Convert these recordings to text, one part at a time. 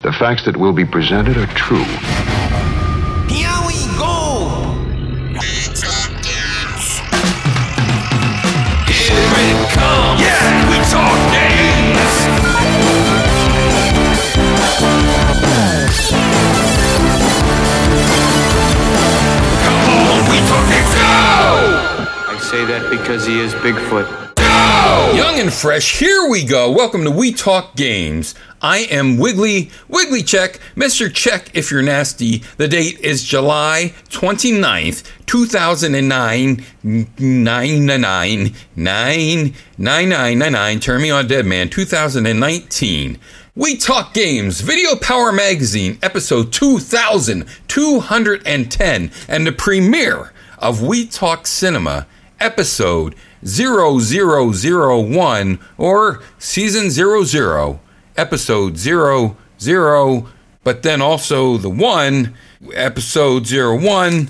The facts that will be presented are true. Here we go! Detectives! Here it comes! Yeah, we talk games! Come on, we talk games, go! I say that because he is Bigfoot. Young and fresh, here we go. Welcome to We Talk Games. I am Wiggly, Wiggly Check, Mr. Check if you're nasty. The date is July 29th, 2009, 999, turn me on dead man, 2019. We Talk Games, Video Power Magazine, episode 2210, and the premiere of We Talk Cinema, episode 0001 or season 00, episode 00, but then also the one, episode 01,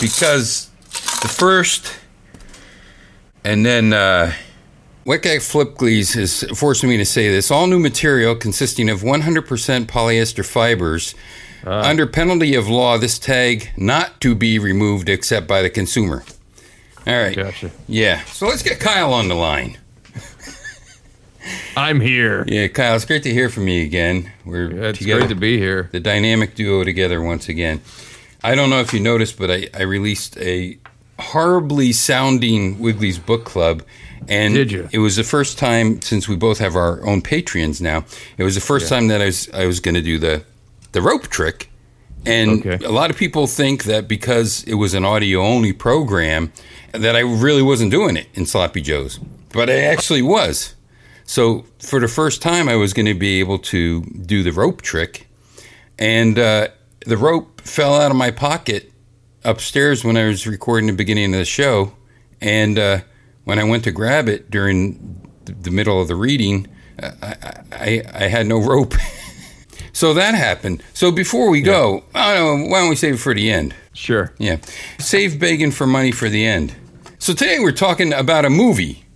because the first, and then Wekak Flipglees is forcing me to say this. All new material consisting of 100% polyester fibers. Under penalty of law, this tag not to be removed except by the consumer. All right. Gotcha. Yeah. So let's get Kyle on the line. I'm here. Yeah, Kyle, it's great to hear from you again. It's together. Great to be here. The dynamic duo together once again. I don't know if you noticed, but I released a horribly sounding Wiggly's Book Club. And did you? It was the first time, since we both have our own Patreons now, it was the first time that I was going to do the rope trick. And a lot of people think that because it was an audio-only program that I really wasn't doing it in Sloppy Joe's. But I actually was. So for the first time, I was going to be able to do the rope trick. And the rope fell out of my pocket upstairs when I was recording the beginning of the show. And when I went to grab it during the middle of the reading, I had no rope. So that happened. So before we go, why don't we save it for the end? Sure. Yeah. Save begging for money for the end. So today we're talking about a movie.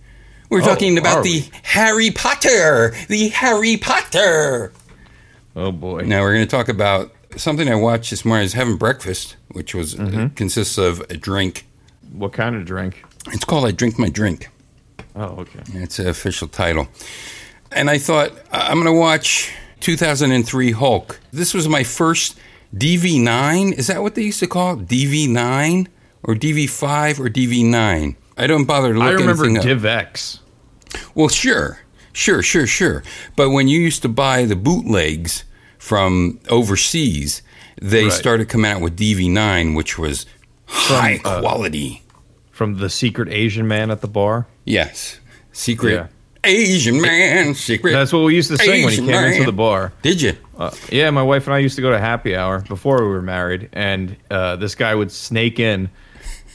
We're talking about the Harry Potter. Oh, boy. Now we're going to talk about something I watched this morning. I was having breakfast, which was consists of a drink. What kind of drink? It's called I Drink My Drink. Oh, okay. That's the official title. And I thought, I'm going to watch 2003 Hulk. This was my first DV9. Is that what they used to call it? DV9 or DV5 or DV9? I don't bother to look anything up. I remember DivX. Well, sure. But when you used to buy the bootlegs from overseas, they started coming out with DV9, which was high quality. From the secret Asian man at the bar? Yes. Secret Asian man, secret. That's what we used to sing Asian when he came into the bar. Did you? Yeah, my wife and I used to go to happy hour before we were married, and this guy would snake in,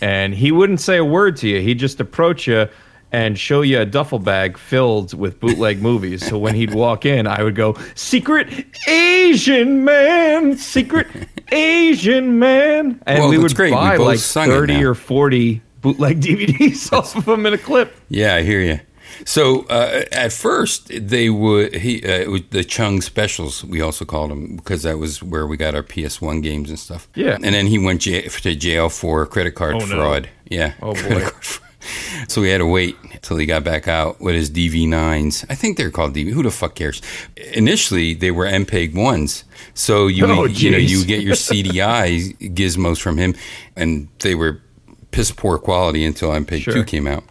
and he wouldn't say a word to you. He'd just approach you and show you a duffel bag filled with bootleg movies. So when he'd walk in, I would go, "Secret Asian man, secret Asian man," and we would buy like 30 or 40 bootleg DVDs off of him in a clip. Yeah, I hear you. So at first, they would it was the Chung specials, we also called them, because that was where we got our PS1 games and stuff. Yeah. And then he went to jail for credit card fraud. No. Yeah. Oh, boy. So we had to wait until he got back out with his DV9s. I think they're called DV. Who the fuck cares? Initially, they were MPEG-1s. So you get your CDI gizmos from him, and they were piss poor quality until MPEG-2 came out.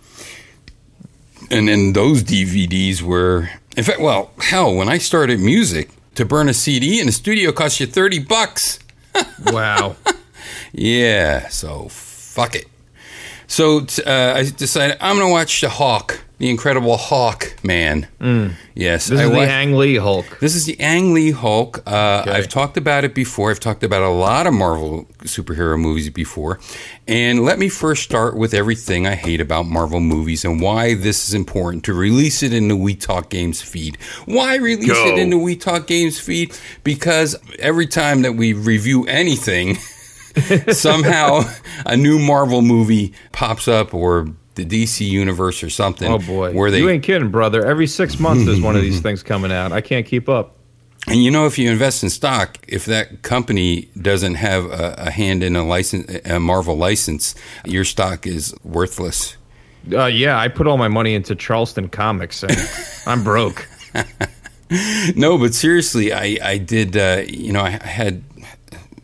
And then those DVDs were, in fact, when I started music, to burn a CD in the studio cost you $30. Wow. Yeah, so fuck it. So I decided I'm going to watch The Hawk, The Incredible Hawk Man. Mm. Yes. This is the Ang Lee Hulk. This is the Ang Lee Hulk. I've talked about it before. I've talked about a lot of Marvel superhero movies before. And let me first start with everything I hate about Marvel movies and why this is important to release it in the We Talk Games feed. Why release it in the We Talk Games feed? Because every time that we review anything... somehow a new Marvel movie pops up, or the DC universe or something. Oh boy, you ain't kidding, brother. Every 6 months there's one of these things coming out. I can't keep up. And you know, if you invest in stock, if that company doesn't have a hand in a Marvel license, your stock is worthless. Yeah, I put all my money into Charleston Comics, and I'm broke. No, but seriously, I did, you know, I had,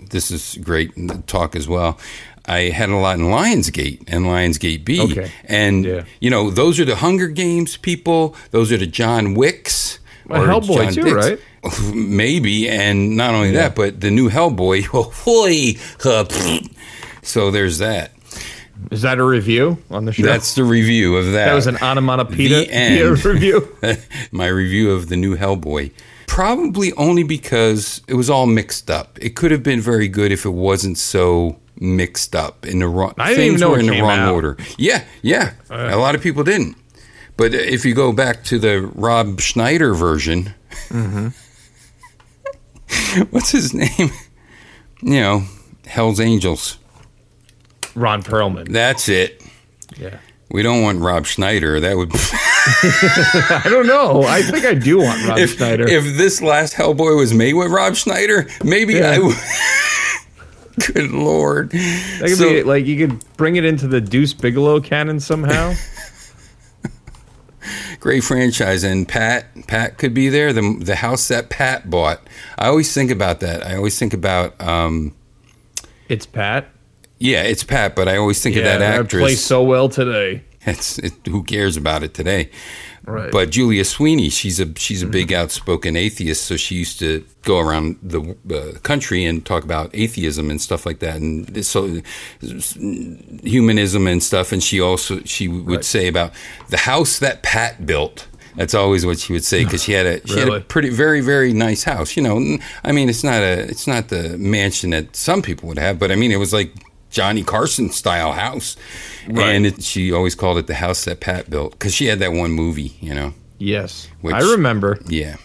this is great talk as well, I had a lot in Lionsgate and Lionsgate B. Okay. And, you know, those are the Hunger Games people, those are the John Wicks. Well, Hellboy John too, Dicks. Right? Maybe, and not only that, but the new Hellboy. So there's that. Is that a review on the show? That's the review of that. That was an onomatopoeia review. My review of the new Hellboy. Probably only because it was all mixed up. It could have been very good if it wasn't so mixed up. In the wrong, I didn't even know it came out. Things were in the wrong order. Yeah, yeah. A lot of people didn't. But if you go back to the Rob Schneider version, what's his name? You know, Hell's Angels. Ron Perlman. That's it. Yeah. We don't want Rob Schneider. That would be... I don't know. I think I do want Rob Schneider. If this last Hellboy was made with Rob Schneider, maybe I would... Good Lord. That could be, like, you could bring it into the Deuce Bigalow canon somehow. Great franchise. And Pat could be there. The house that Pat bought. I always think about that. I always think about... It's Pat? Yeah, it's Pat, but I always think of that actress. Yeah, I play so well today. Who cares about it today? Right. But Julia Sweeney, she's a big outspoken atheist, so she used to go around the country and talk about atheism and stuff like that, and so humanism and stuff. And she would say about the house that Pat built. That's always what she would say, because she had a pretty, very, very nice house. You know, I mean, it's not the mansion that some people would have, but I mean, it was like Johnny Carson style house. Right. And she always called it the house that Pat built, because she had that one movie, you know. Yes, which, I remember. Yeah.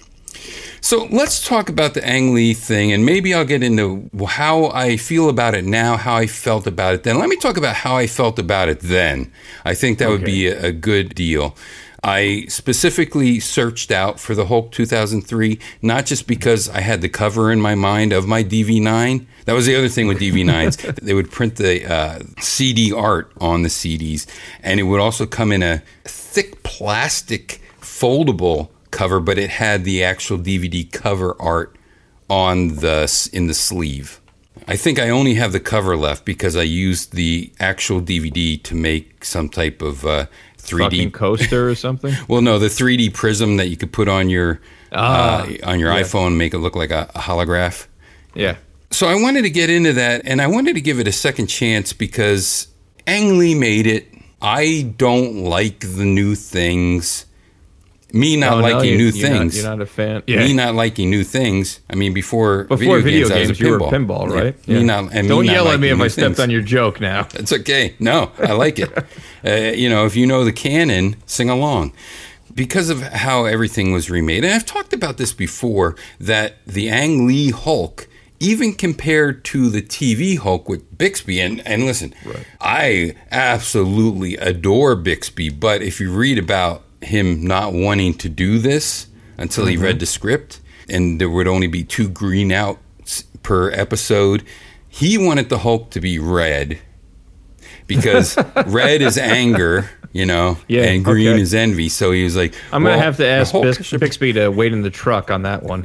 So let's talk about the Ang Lee thing, and maybe I'll get into how I feel about it now, how I felt about it then. Let me talk about how I felt about it then. I think that would be a good deal. I specifically searched out for the Hulk 2003, not just because I had the cover in my mind of my DV9. That was the other thing with DV9s. They would print the CD art on the CDs, and it would also come in a thick plastic foldable cover, but it had the actual DVD cover art in the sleeve. I think I only have the cover left because I used the actual DVD to make some type of... 3D fucking coaster or something? Well, no, the 3D prism that you could put on your iPhone and make it look like a holograph. Yeah. So I wanted to get into that, and I wanted to give it a second chance because Ang Lee made it. I don't like the new things. Me not liking new things. You're not a fan. Yeah. Me not liking new things. I mean, before video games, I was a pinball. You were a pinball, right? Yeah. Don't yell at me if I stepped on your joke now. It's okay. No, I like it. You know, if you know the canon, sing along. Because of how everything was remade, and I've talked about this before, that the Ang Lee Hulk, even compared to the TV Hulk with Bixby, and listen, I absolutely adore Bixby, but if you read about him not wanting to do this until he read the script, and there would only be 2 greenouts per episode. He wanted the Hulk to be red, because red is anger, you know, and green is envy. So he was like, I'm going to have to ask Bixby to wait in the truck on that one.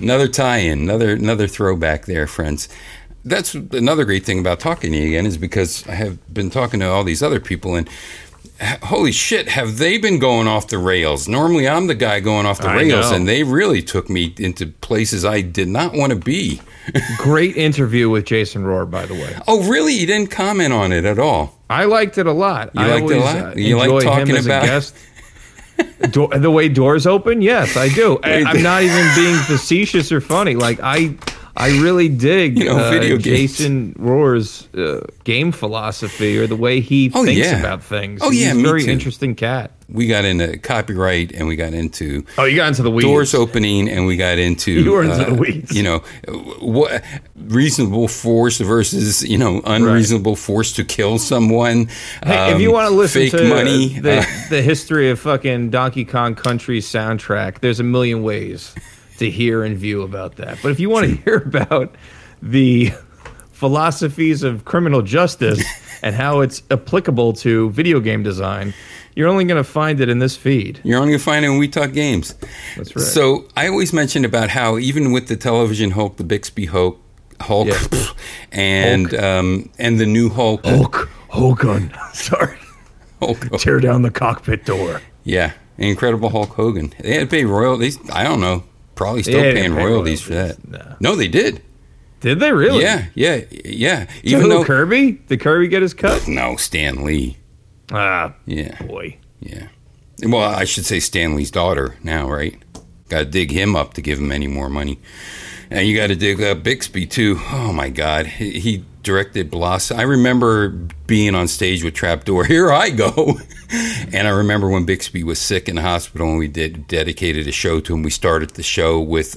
Another tie-in, another throwback there, friends. That's another great thing about talking to you again, is because I have been talking to all these other people, and holy shit, have they been going off the rails? Normally, I'm the guy going off the rails, and they really took me into places I did not want to be. Great interview with Jason Rohr, by the way. Oh, really? You didn't comment on it at all? I liked it a lot. You liked it a lot? You like talking about it? The way doors open? Yes, I do. I'm not even being facetious or funny. Like, I... I really dig Jason Rohr's game philosophy, or the way he thinks about things. Oh, yeah, he's a very interesting cat. We got into copyright, and we got into the weeds. Doors opening, and we got into the weeds. You know, what reasonable force versus unreasonable force to kill someone. Hey, if you want to listen fake to money, the history of fucking Donkey Kong Country soundtrack, there's a million ways to hear and view about that. But if you want to hear about the philosophies of criminal justice and how it's applicable to video game design, you're only going to find it in this feed. You're only going to find it when we talk games. That's right. So I always mentioned about how even with the television Hulk, the Bixby Hulk, and Hulk. And the new Hulk. Hogan. Sorry. Hulk. Tear down the cockpit door. Yeah. Incredible Hulk Hogan. They had to pay royalties. I don't know. Probably still paying royalties for that. No, they did. Did they really? Yeah. Even though Kirby? Did Kirby get his cut? No, Stan Lee. Boy. Yeah. Well, I should say Stan Lee's daughter now, right? Got to dig him up to give him any more money. And you got to dig up Bixby, too. Oh, my God. He directed Blossom. I remember being on stage with Trapdoor. Here I go. And I remember when Bixby was sick in the hospital and we dedicated a show to him. We started the show with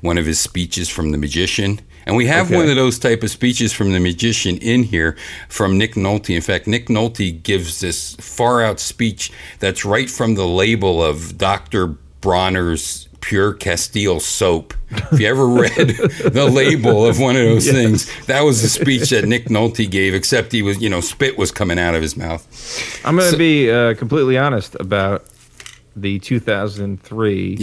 one of his speeches from The Magician. And we have one of those type of speeches from The Magician in here from Nick Nolte. In fact, Nick Nolte gives this far-out speech that's right from the label of Dr. Bronner's Pure Castile Soap. If you ever read the label of one of those things, that was the speech that Nick Nolte gave, except he was, spit was coming out of his mouth. I'm going to be completely honest about the 2003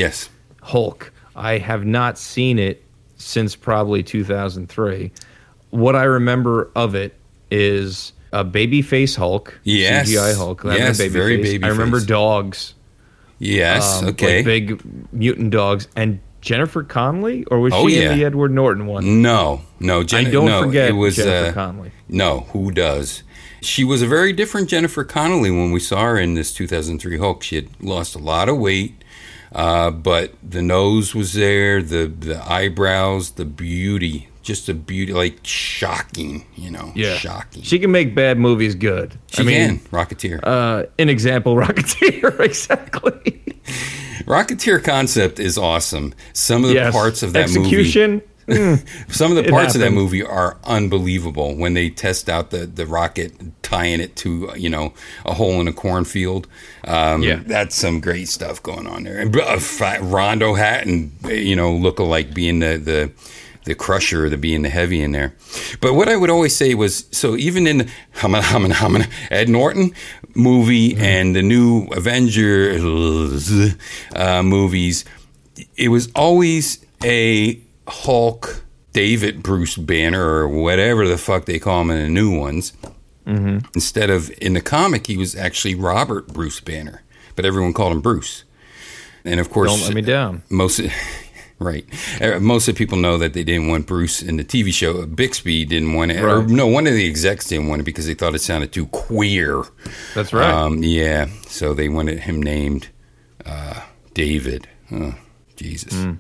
Hulk. I have not seen it since probably 2003. What I remember of it is a babyface Hulk, CGI Hulk. I remember dogs. Yes, okay. Like big mutant dogs. And Jennifer Connelly? Or was she in the Edward Norton one? No. I don't forget it was, Jennifer Connelly. No, who does? She was a very different Jennifer Connelly when we saw her in this 2003 Hulk. She had lost a lot of weight. But the nose was there, the eyebrows, the beauty, just a beauty, like shocking, shocking. She can make bad movies good. She can. Rocketeer. An example, Rocketeer, exactly. Rocketeer concept is awesome. Some of the parts of that movie. Some of the parts of that movie are unbelievable when they test out the rocket, tying it to a hole in a cornfield. That's some great stuff going on there. And Rondo Hatton, look-alike being the crusher, being the heavy in there. But what I would always say was, so even in the Ed Norton movie and the new Avengers movies, it was always a Hulk, David Bruce Banner, or whatever the fuck they call him in the new ones. Mm-hmm. Instead of in the comic, he was actually Robert Bruce Banner, but everyone called him Bruce. And of course, don't let me down. Most of the people know that they didn't want Bruce in the TV show. Bixby didn't want it, one of the execs didn't want it because they thought it sounded too queer. That's right. So they wanted him named David. Oh, Jesus. Mm.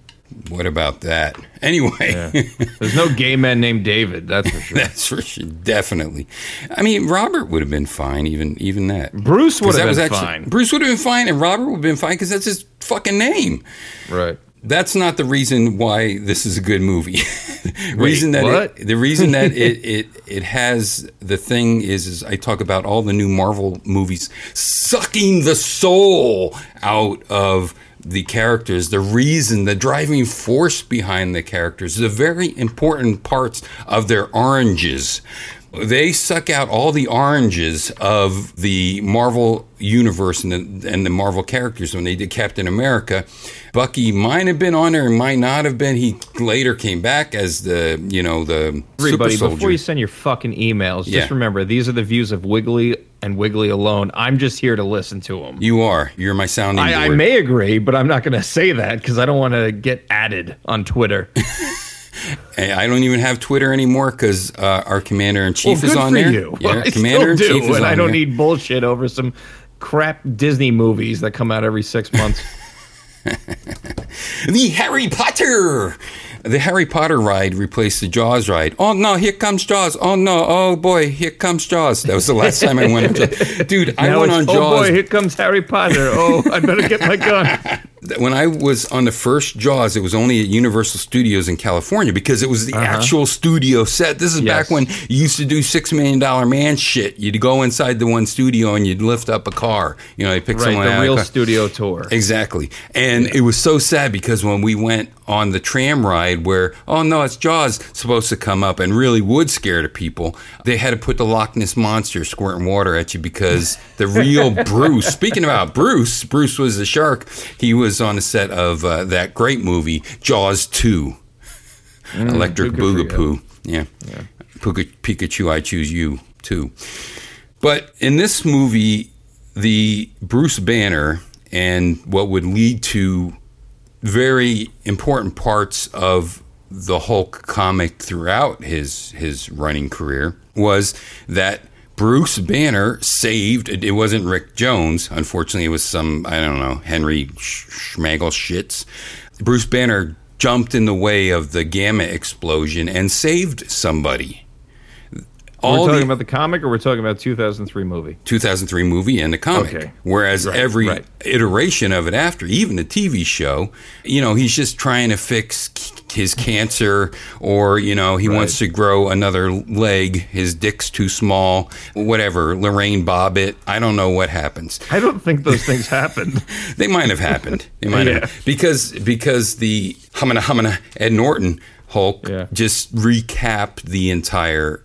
What about that? Anyway. Yeah. There's no gay man named David, that's for sure. That's for sure, definitely. I mean, Robert would have been fine, even that. Bruce would have been fine. Bruce would have been fine, and Robert would have been fine, because that's his fucking name. Right. That's not the reason why this is a good movie. The reason that it has the thing is I talk about all the new Marvel movies sucking the soul out of the characters, the reason, the driving force behind the characters, the very important parts of their oranges. They suck out all the oranges of the Marvel universe and the Marvel characters. When they did Captain America, Bucky might have been on there and might not have been. He later came back as the Everybody, super soldier. Before you send your fucking emails, just remember, these are the views of Wiggly and Wiggly alone. I'm just here to listen to them. You are. You're my sounding board. I may agree, but I'm not going to say that because I don't want to get added on Twitter. I don't even have Twitter anymore because our commander-in-chief is on there. You. Yeah, well, commander-in-chief is on there. I don't need bullshit over some crap Disney movies that come out every 6 months. The Harry Potter The Harry Potter ride replaced the Jaws ride. Oh, no, here comes Jaws. Oh, no. Oh, boy, here comes Jaws. That was the last time I went on Jaws. Dude, I went on Jaws. Oh, boy, here comes Harry Potter. Oh, I better get my gun. When I was on the first Jaws, it was only at Universal Studios in California because it was the actual studio set. This is back when you used to do $6 Million Man shit. You'd go inside the one studio and you'd lift up a car. You know, they pick someone out. The real studio tour. Exactly. And it was so sad because when we went on the tram ride where, oh no, it's Jaws supposed to come up and really would scare the people, they had to put the Loch Ness Monster squirting water at you because the real Bruce, speaking about Bruce, Bruce was the shark. He was on the set of that great movie, Jaws 2, Electric Boogapoo. Yeah. Pikachu, I Choose You 2. But in this movie, the Bruce Banner and what would lead to very important parts of the Hulk comic throughout his running career was that Bruce Banner saved, it wasn't Rick Jones, unfortunately, it was some, I don't know, Henry Schmagel shits. Bruce Banner jumped in the way of the gamma explosion and saved somebody. We're talking about the comic, or we're talking about 2003 movie? 2003 movie and the comic. Okay. Whereas every iteration of it after, even the TV show, you know, he's just trying to fix his cancer, or, you know, he wants to grow another leg, his dick's too small, whatever, Lorraine Bobbitt. I don't know what happens. I don't think those things happened. They might have happened. They might have. Because the Hamina Ed Norton Hulk just recapped the entire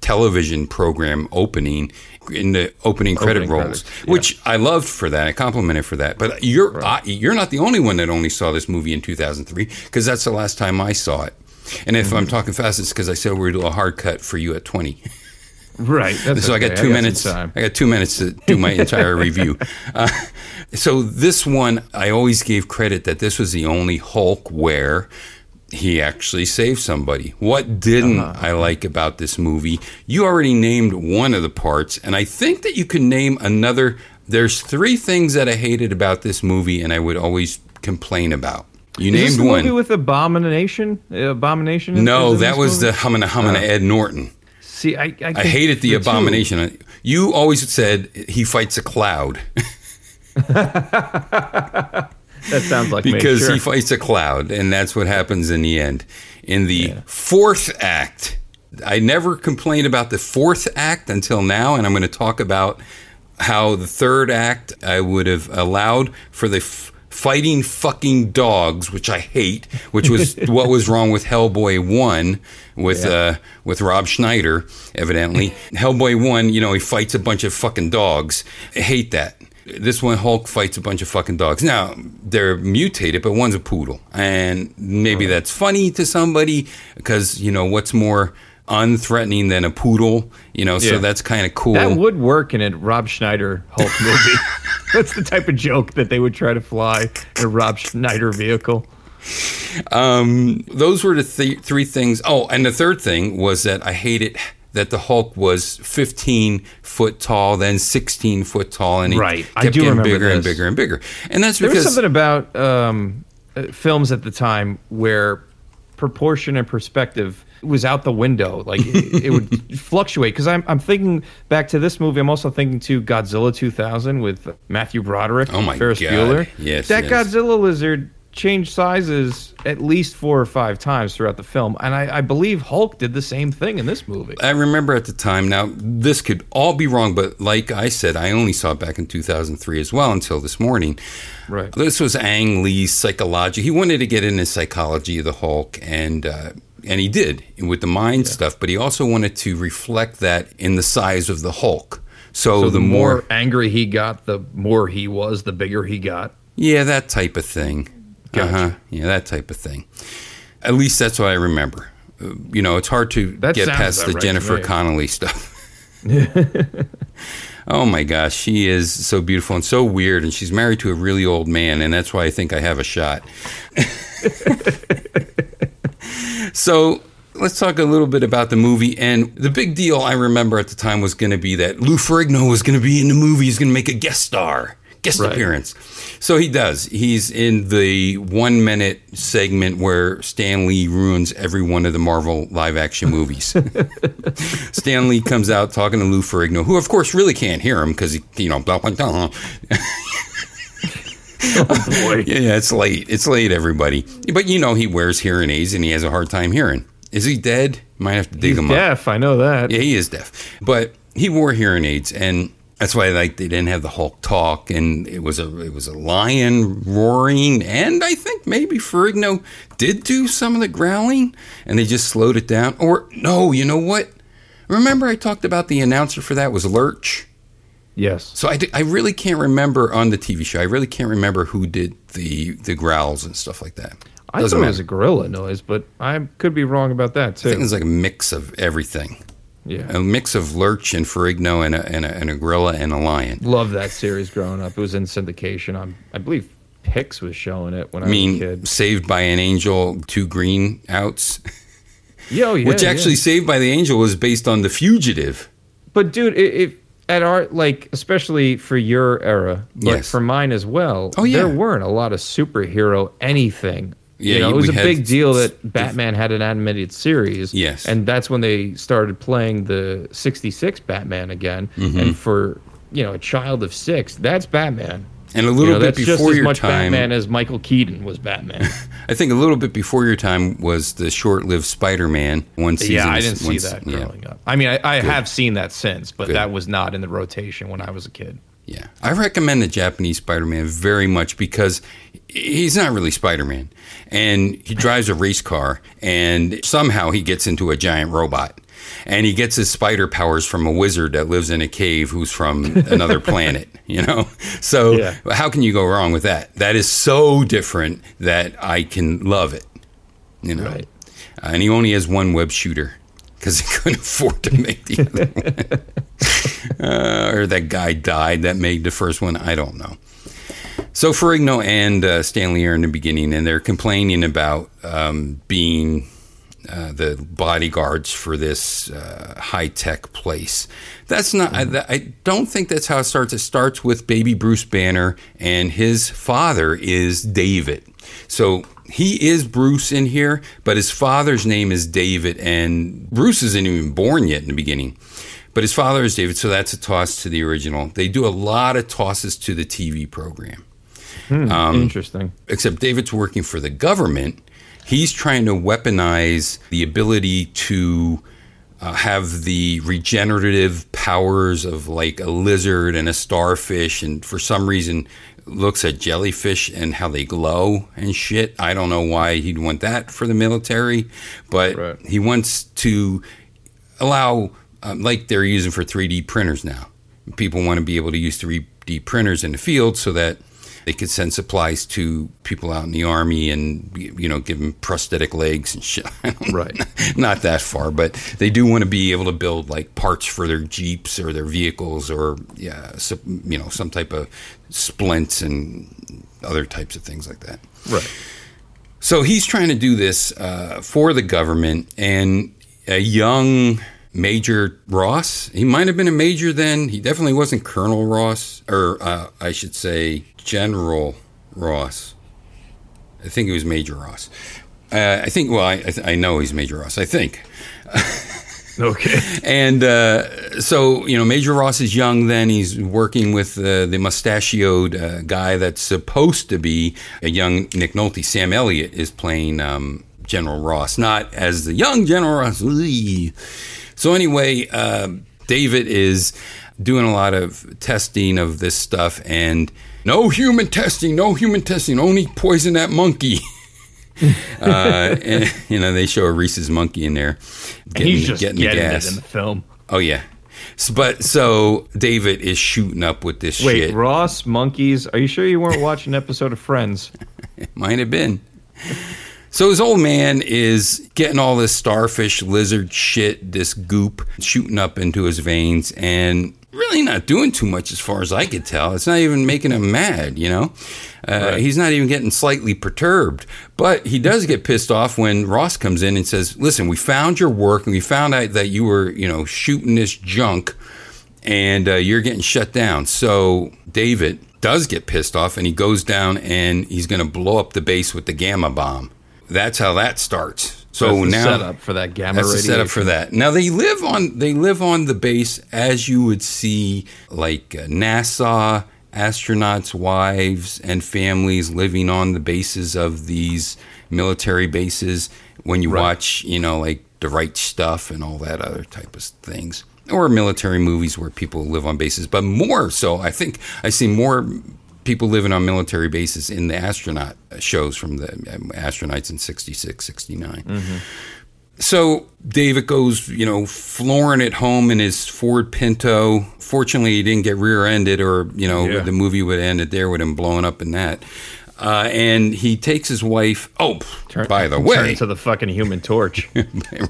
television program opening in the opening credit rolls, which I loved for that. I complimented for that. But you're not the only one that only saw this movie in 2003, because that's the last time I saw it. And if I'm talking fast, it's because I said we're doing a hard cut for you at 20. Right. That's so okay. I got 2 minutes to do my entire review. So this one, I always gave credit that this was the only Hulk where he actually saved somebody. What didn't I like about this movie? You already named one of the parts, and I think that you can name another. There's three things that I hated about this movie, and I would always complain about. You named one. Is this movie with Abomination? Abomination? No, that was the Hamina Ed Norton. See, I hated the Abomination. You always said he fights a cloud. That sounds like because me, he fights a cloud, and that's what happens in the end. In the fourth act, I never complained about the fourth act until now, and I'm going to talk about how the third act I would have allowed for the fighting fucking dogs, which I hate, which was what was wrong with Hellboy 1 with Rob Schneider, evidently. Hellboy 1, you know, he fights a bunch of fucking dogs. I hate that. This one, Hulk fights a bunch of fucking dogs. Now, they're mutated, but one's a poodle. And maybe that's funny to somebody because, you know, what's more unthreatening than a poodle? You know, so that's kind of cool. That would work in a Rob Schneider Hulk movie. That's the type of joke that they would try to fly in a Rob Schneider vehicle. Those were the three things. Oh, and the third thing was that I hated that the Hulk was 15 foot tall, then 16 foot tall, and he kept getting bigger and bigger and bigger. And that's because there was something about films at the time where proportion and perspective was out the window. Like it would fluctuate. Because I'm thinking back to this movie. I'm also thinking to Godzilla 2000 with Matthew Broderick and Ferris Bueller. Yes, that Godzilla lizard changed sizes at least 4 or 5 times throughout the film, and I believe Hulk did the same thing in this movie. I remember at the time, now this could all be wrong, but like I said, I only saw it back in 2003 as well until this morning. Right. This was Ang Lee's psychology. He wanted to get into psychology of the Hulk, and he did with the mind stuff, but he also wanted to reflect that in the size of the Hulk. So the more angry he got, the more he was, the bigger he got. Yeah, that type of thing. Gotcha. Yeah, that type of thing. At least that's what I remember. You know, it's hard to get past the Jennifer Connelly stuff. Oh, my gosh. She is so beautiful and so weird, and she's married to a really old man, and that's why I think I have a shot. So let's talk a little bit about the movie. And the big deal I remember at the time was going to be that Lou Ferrigno was going to be in the movie. He's going to make a guest star. guest appearance. So he does. He's in the 1-minute segment where Stan Lee ruins every one of the Marvel live-action movies. Stan Lee comes out talking to Lou Ferrigno, who, of course, really can't hear him because, you know, blah, blah, blah. Oh, boy. Yeah, it's late. It's late, everybody. But, you know, he wears hearing aids and he has a hard time hearing. Is he dead? Might have to dig him up. He's deaf. I know that. Yeah, he is deaf. But he wore hearing aids, and that's why, like, they didn't have the Hulk talk, and it was a lion roaring, and I think maybe Ferrigno did do some of the growling, and they just slowed it down. Or, no, you know what? Remember I talked about the announcer for that was Lurch? Yes. So I really can't remember on the TV show. I really can't remember who did the growls and stuff like that. Doesn't I thought matter. It was a gorilla noise, but I could be wrong about that, too. I think it's like a mix of everything. Yeah. A mix of Lurch and Ferrigno and a gorilla and a lion. Love that series growing up. It was in syndication. I believe Pix was showing it when I was a kid. Saved by an Angel, 2 Green Outs. Yeah. Which actually Saved by the Angel was based on The Fugitive. But, dude, if at our, like, especially for your era, but for mine as well, there weren't a lot of superhero anything. Yeah, you know, it was a big deal that Batman had an animated series. Yes. And that's when they started playing the 66 Batman again. Mm-hmm. And for, you know, a child of 6, that's Batman. And a little bit before your time. That's just as much Batman as Michael Keaton was Batman. I think a little bit before your time was the short-lived Spider-Man one season. Yeah, I didn't see that growing up. I mean, I have seen that since, but that was not in the rotation when I was a kid. Yeah. I recommend the Japanese Spider-Man very much because he's not really Spider-Man. And he drives a race car, and somehow he gets into a giant robot. And he gets his spider powers from a wizard that lives in a cave who's from another planet, you know? So how can you go wrong with that? That is so different that I can love it, you know? Right. And he only has one web shooter because he couldn't afford to make the other one. Or that guy died that made the first one. I don't know. So Ferrigno and Stan Lee are in the beginning, and they're complaining about being the bodyguards for this high-tech place. That's not. I don't think that's how it starts. It starts with baby Bruce Banner, and his father is David. So he is Bruce in here, but his father's name is David, and Bruce isn't even born yet in the beginning. But his father is David, so that's a toss to the original. They do a lot of tosses to the TV program. Interesting. Except David's working for the government. He's trying to weaponize the ability to have the regenerative powers of like a lizard and a starfish, and for some reason looks at jellyfish and how they glow and shit. I don't know why he'd want that for the military, but he wants to allow... like they're using for 3D printers now. People want to be able to use 3D printers in the field so that they could send supplies to people out in the army and, you know, give them prosthetic legs and shit. Not that far, but they do want to be able to build, like, parts for their Jeeps or their vehicles or, you know, some type of splints and other types of things like that. Right. So he's trying to do this for the government, and a young... Major Ross. He might have been a major then. He definitely wasn't Colonel Ross, or I should say General Ross. I think it was Major Ross. I know he's Major Ross, I think. Okay. And so, you know, Major Ross is young then. He's working with the mustachioed guy that's supposed to be a young Nick Nolte. Sam Elliott is playing General Ross, not as the young General Ross. So anyway, David is doing a lot of testing of this stuff, and no human testing, only poison that monkey. And, you know, they show a Reese's monkey in there. He's just getting gas. It in the film. Oh, yeah. So David is shooting up with this shit. Wait, Ross, monkeys, are you sure you weren't watching an episode of Friends? It might have been. So his old man is getting all this starfish, lizard shit, this goop, shooting up into his veins, and really not doing too much as far as I could tell. It's not even making him mad, you know? He's not even getting slightly perturbed. But he does get pissed off when Ross comes in and says, listen, we found your work, and we found out that you were, you know, shooting this junk, and you're getting shut down. So David does get pissed off, and he goes down and he's going to blow up the base with the gamma bomb. That's how that starts. So now set up for that gamma radiation. That's the setup for that. Now they live on the base as you would see like NASA astronauts' wives and families living on the bases of these military bases when you watch, like The Right Stuff and all that other type of things, or military movies where people live on bases. But more so, I think I see more people living on military bases in the astronaut shows from the astronauts in 66, 69. Mm-hmm. So David goes, flooring it home in his Ford Pinto. Fortunately, he didn't get rear-ended or, the movie would have ended there with him blowing up in that. And he takes his wife. Oh, by the way, turn to the fucking Human Torch.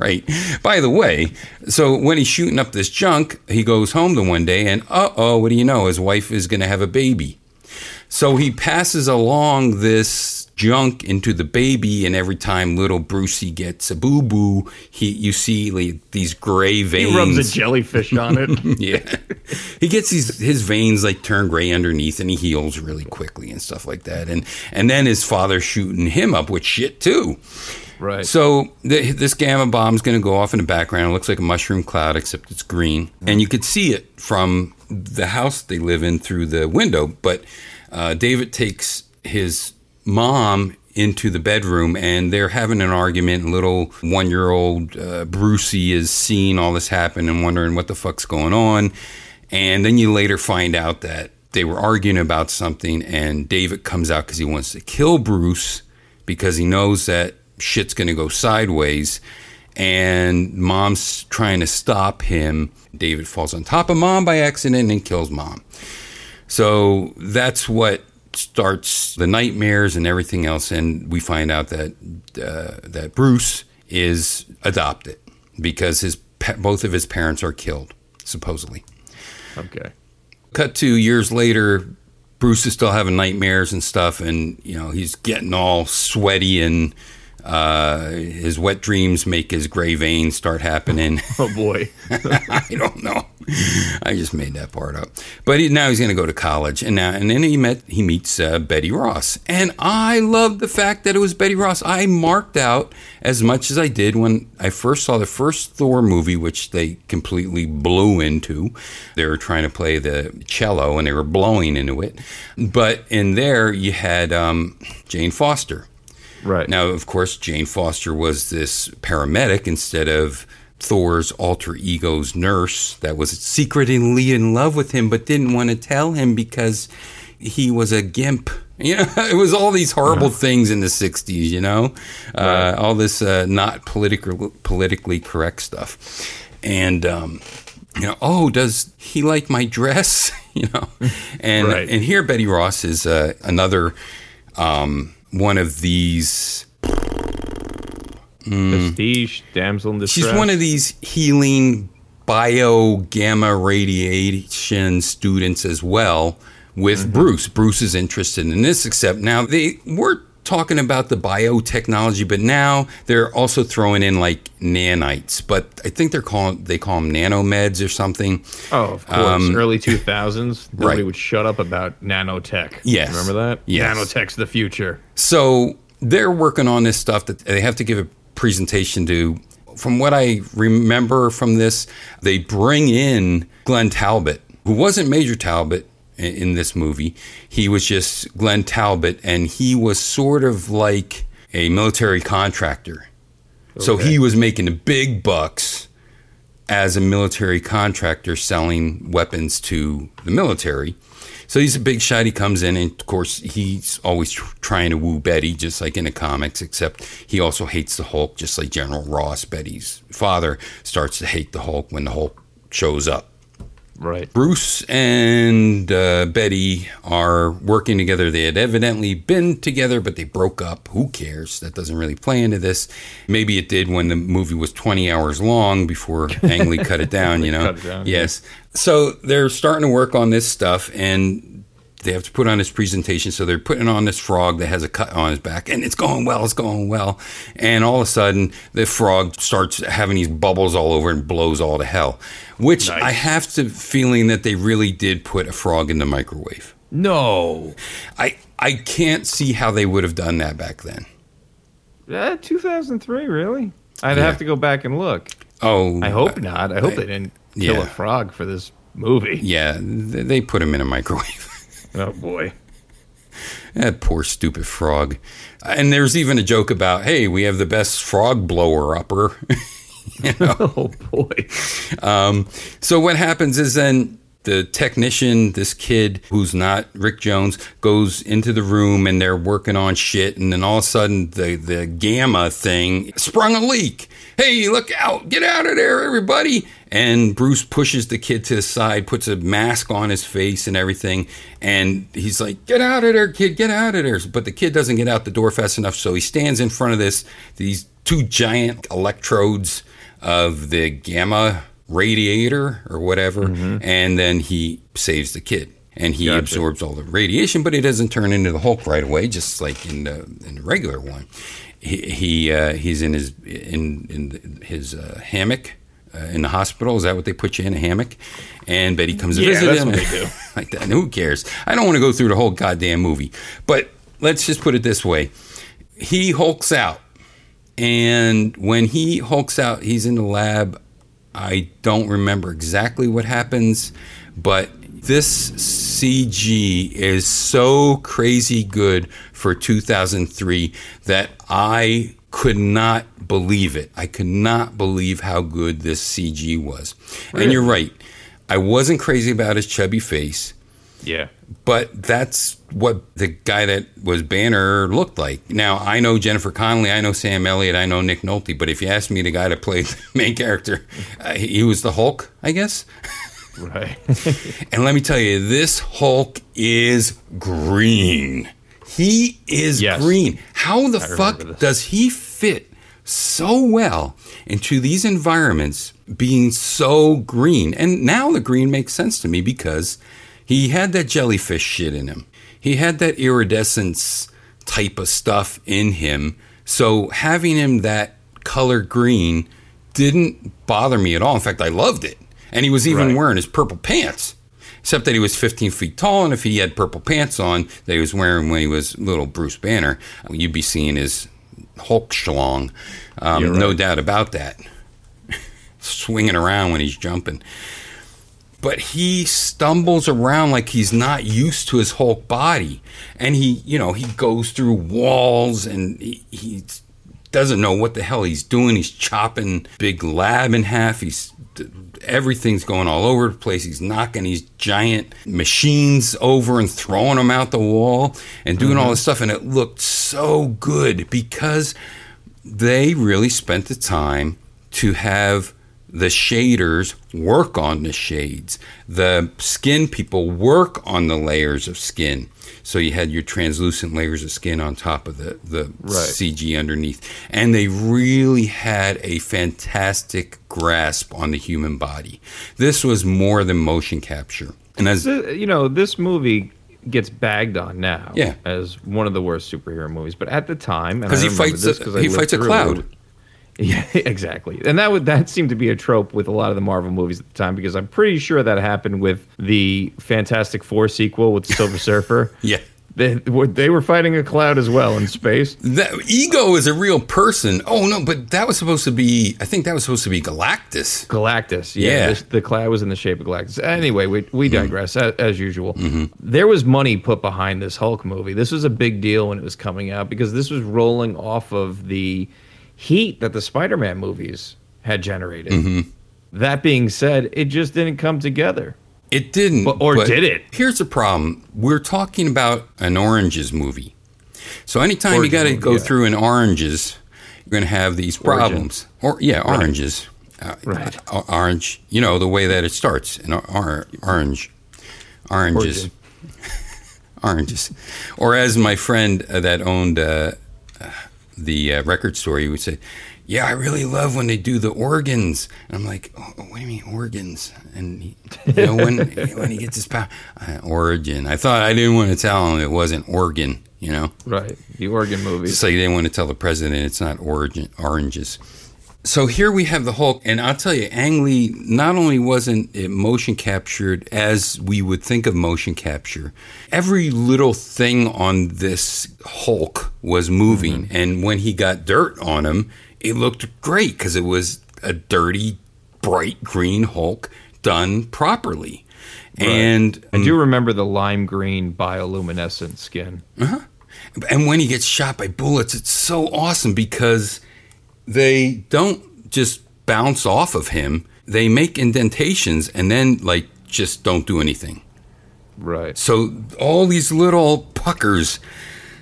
Right. By the way, so when he's shooting up this junk, he goes home the one day and, what do you know? His wife is going to have a baby. So he passes along this junk into the baby, and every time little Brucey gets a boo-boo, you see like these gray veins. He rubs a jellyfish on it. Yeah. He gets his veins like turn gray underneath, and he heals really quickly and stuff like that. And then his father's shooting him up with shit too. Right. So this gamma bomb's going to go off in the background. It looks like a mushroom cloud, except it's green. Mm-hmm. And you could see it from the house they live in through the window, but... David takes his mom into the bedroom, and they're having an argument. Little one-year-old Brucey is seeing all this happen and wondering what the fuck's going on. And then you later find out that they were arguing about something, and David comes out because he wants to kill Bruce because he knows that shit's going to go sideways. And mom's trying to stop him. David falls on top of mom by accident and kills mom. So that's what starts the nightmares and everything else, and we find out that Bruce is adopted because both of his parents are killed, supposedly. Okay. Cut to years later, Bruce is still having nightmares and stuff, and he's getting all sweaty, and his wet dreams make his gray veins start happening. Oh boy. I don't know. I just made that part up. But now he's going to go to college, and then he meets Betty Ross. And I love the fact that it was Betty Ross. I marked out as much as I did when I first saw the first Thor movie, which they completely blew into. They were trying to play the cello and they were blowing into it. But in there you had Jane Foster. Right. Now, of course, Jane Foster was this paramedic instead of Thor's alter ego's nurse that was secretly in love with him but didn't want to tell him because he was a gimp. It was all these horrible things in the 60s, right. All this not politically correct stuff. And, does he like my dress? And, right. And here Betty Ross is another... one of these prestige damsel in distress. She's one of these healing bio gamma radiation students as well with mm-hmm. Bruce. Bruce is interested in this, except now they were talking about the biotechnology, but now they're also throwing in like nanites. But I think they call them nanomeds or something. Oh, of course. Early 2000s, nobody would shut up about nanotech. Yes. Remember that? Yes. Nanotech's the future. So they're working on this stuff that they have to give a presentation to. From what I remember from this, they bring in Glenn Talbot, who wasn't Major Talbot in this movie. He was just Glenn Talbot, and he was sort of like a military contractor. Okay. So he was making the big bucks as a military contractor selling weapons to the military. So he's a big shot. He comes in, and of course, he's always trying to woo Betty, just like in the comics, except he also hates the Hulk, just like General Ross, Betty's father, starts to hate the Hulk when the Hulk shows up. Right. Bruce and Betty are working together. They had evidently been together, but they broke up. Who cares? That doesn't really play into this. Maybe it did when the movie was 20 hours long before Ang Lee cut it down, Cut it down, yes. Yeah. So they're starting to work on this stuff, and they have to put on this presentation. So they're putting on this frog that has a cut on his back, and it's going well. And all of a sudden, the frog starts having these bubbles all over and blows all to hell. Which nice. I have the feeling that they really did put a frog in the microwave. No. I can't see how they would have done that back then. 2003, really? I'd have to go back and look. Oh. I hope not. I hope they didn't kill a frog for this movie. Yeah, they put him in a microwave. Oh, boy. That poor, stupid frog. And there's even a joke about, hey, we have the best frog blower upper. You know? Oh, boy. So what happens is then the technician, this kid who's not Rick Jones, goes into the room and they're working on shit. And then all of a sudden the gamma thing sprung a leak. Hey, look out. Get out of there, everybody. And Bruce pushes the kid to the side, puts a mask on his face and everything. And he's like, get out of there, kid. Get out of there. But the kid doesn't get out the door fast enough. So he stands in front of these two giant electrodes of the gamma radiator or whatever. Mm-hmm. And then he saves the kid. And he absorbs all the radiation, but he doesn't turn into the Hulk right away, just like in the regular one. He's in his hammock in the hospital. Is that what they put you in, a hammock? And Betty comes to visit him. What they do. Like that. And who cares? I don't want to go through the whole goddamn movie. But let's just put it this way: he hulks out, and when he hulks out, he's in the lab. I don't remember exactly what happens, but this CG is so crazy good for 2003 that I could not believe it. I could not believe how good this CG was. Really? And you're right. I wasn't crazy about his chubby face. Yeah. But that's what the guy that was Banner looked like. Now, I know Jennifer Connelly, I know Sam Elliott, I know Nick Nolte, but if you ask me the guy that played the main character, he was the Hulk, I guess. Right. And let me tell you, this Hulk is green. He is green. How the fuck does he fit so well into these environments being so green? And now the green makes sense to me because he had that jellyfish shit in him. He had that iridescence type of stuff in him. So having him that color green didn't bother me at all. In fact, I loved it. And he was even wearing his purple pants, except that he was 15 feet tall. And if he had purple pants on that he was wearing when he was little Bruce Banner, you'd be seeing his Hulk schlong. No doubt about that. Swinging around when he's jumping. But he stumbles around like he's not used to his Hulk body. And he goes through walls and he doesn't know what the hell he's doing. He's chopping big lab in half. Everything's going all over the place. He's knocking these giant machines over and throwing them out the wall and doing all this stuff. And it looked so good because they really spent the time to have the shaders work on the shades. The skin people work on the layers of skin. So you had your translucent layers of skin on top of the CG underneath. And they really had a fantastic grasp on the human body. This was more than motion capture. And this movie gets bagged on now as one of the worst superhero movies. But at the time... Because he fights a cloud. Yeah, exactly. And that seemed to be a trope with a lot of the Marvel movies at the time, because I'm pretty sure that happened with the Fantastic Four sequel with Silver Surfer. Yeah. They were fighting a cloud as well in space. Ego is a real person. Oh, no, but that was supposed to be, I think that was supposed to be Galactus. Galactus, yeah. The cloud was in the shape of Galactus. Anyway, we digress, as usual. Mm-hmm. There was money put behind this Hulk movie. This was a big deal when it was coming out, because this was rolling off of the heat that the Spider-Man movies had generated. Mm-hmm. That being said, it just didn't come together. It didn't. But did it? Here's the problem. We're talking about an Oranges movie. So anytime you got to go through an Oranges, you're going to have these problems. Oranges. Right. Orange. You know, the way that it starts. An orange. Oranges. Oranges. Or as my friend that owned... the record store, you would say, yeah, I really love when they do the organs. And I'm like, oh, what do you mean organs? And when he gets his power, origin. I thought I didn't want to tell him it wasn't organ, you know? Right, the organ movie. It's like they didn't want to tell the president it's not oranges. So here we have the Hulk, and I'll tell you, Ang Lee not only wasn't it motion captured as we would think of motion capture, every little thing on this Hulk was moving, mm-hmm. and when he got dirt on him, it looked great because it was a dirty, bright green Hulk done properly. Right. And I do remember the lime green bioluminescent skin. Uh-huh. And when he gets shot by bullets, it's so awesome because they don't just bounce off of him. They make indentations and then, like, just don't do anything. Right. So all these little puckers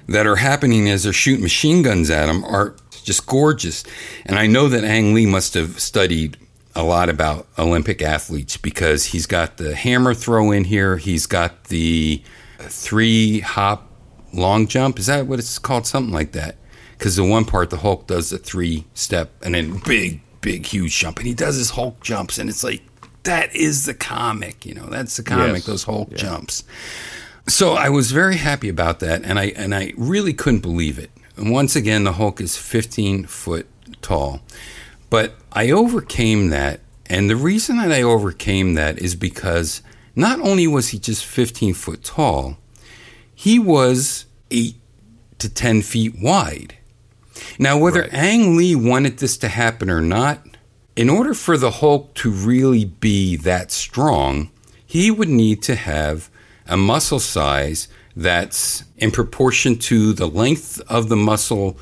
that are happening as they're shooting machine guns at him are just gorgeous. And I know that Ang Lee must have studied a lot about Olympic athletes because he's got the hammer throw in here. He's got the 3-hop long jump. Is that what it's called? Something like that. Because the one part, the Hulk does the 3-step and then big, big, huge jump. And he does his Hulk jumps. And it's like, that is the comic, you know. That's the comic, yes. Those Hulk jumps. So I was very happy about that. And I really couldn't believe it. And once again, the Hulk is 15 foot tall. But I overcame that. And the reason that I overcame that is because not only was he just 15 foot tall, he was 8 to 10 feet wide. Now, whether Ang Lee wanted this to happen or not, in order for the Hulk to really be that strong, he would need to have a muscle size that's in proportion to the length of the muscle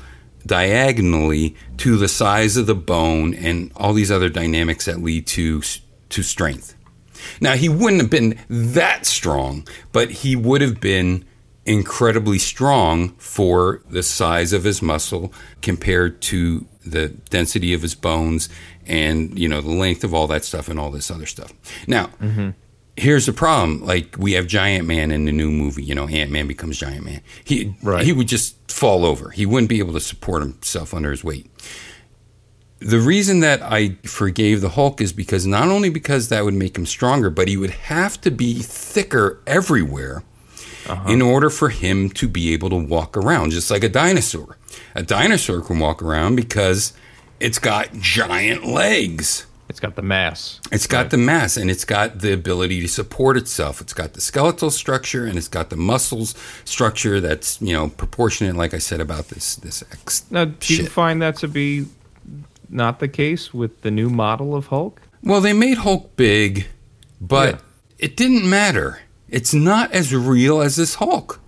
diagonally to the size of the bone and all these other dynamics that lead to strength. Now, he wouldn't have been that strong, but he would have been incredibly strong for the size of his muscle compared to the density of his bones and, you know, the length of all that stuff and all this other stuff. Now, here's the problem. Like, we have Giant Man in the new movie, you know, Ant-Man becomes Giant Man. He would just fall over. He wouldn't be able to support himself under his weight. The reason that I forgave the Hulk is because not only because that would make him stronger, but he would have to be thicker everywhere. Uh-huh. In order for him to be able to walk around, just like a dinosaur. A dinosaur can walk around because it's got giant legs. It's got the mass. It's got the mass, and it's got the ability to support itself. It's got the skeletal structure, and it's got the muscles structure that's, you know, proportionate, like I said, about this X. Now, do you find that to be not the case with the new model of Hulk? Well, they made Hulk big, but it didn't matter. It's not as real as this Hulk.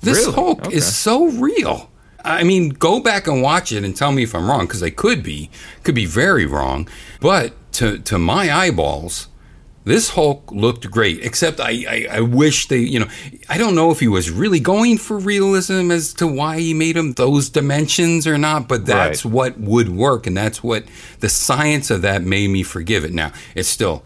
This Hulk is so real. I mean, go back and watch it and tell me if I'm wrong, because I could be very wrong. But to my eyeballs, this Hulk looked great, except I wish they, you know, I don't know if he was really going for realism as to why he made him those dimensions or not, but that's what would work, and that's what the science of that made me forgive it. Now, it's still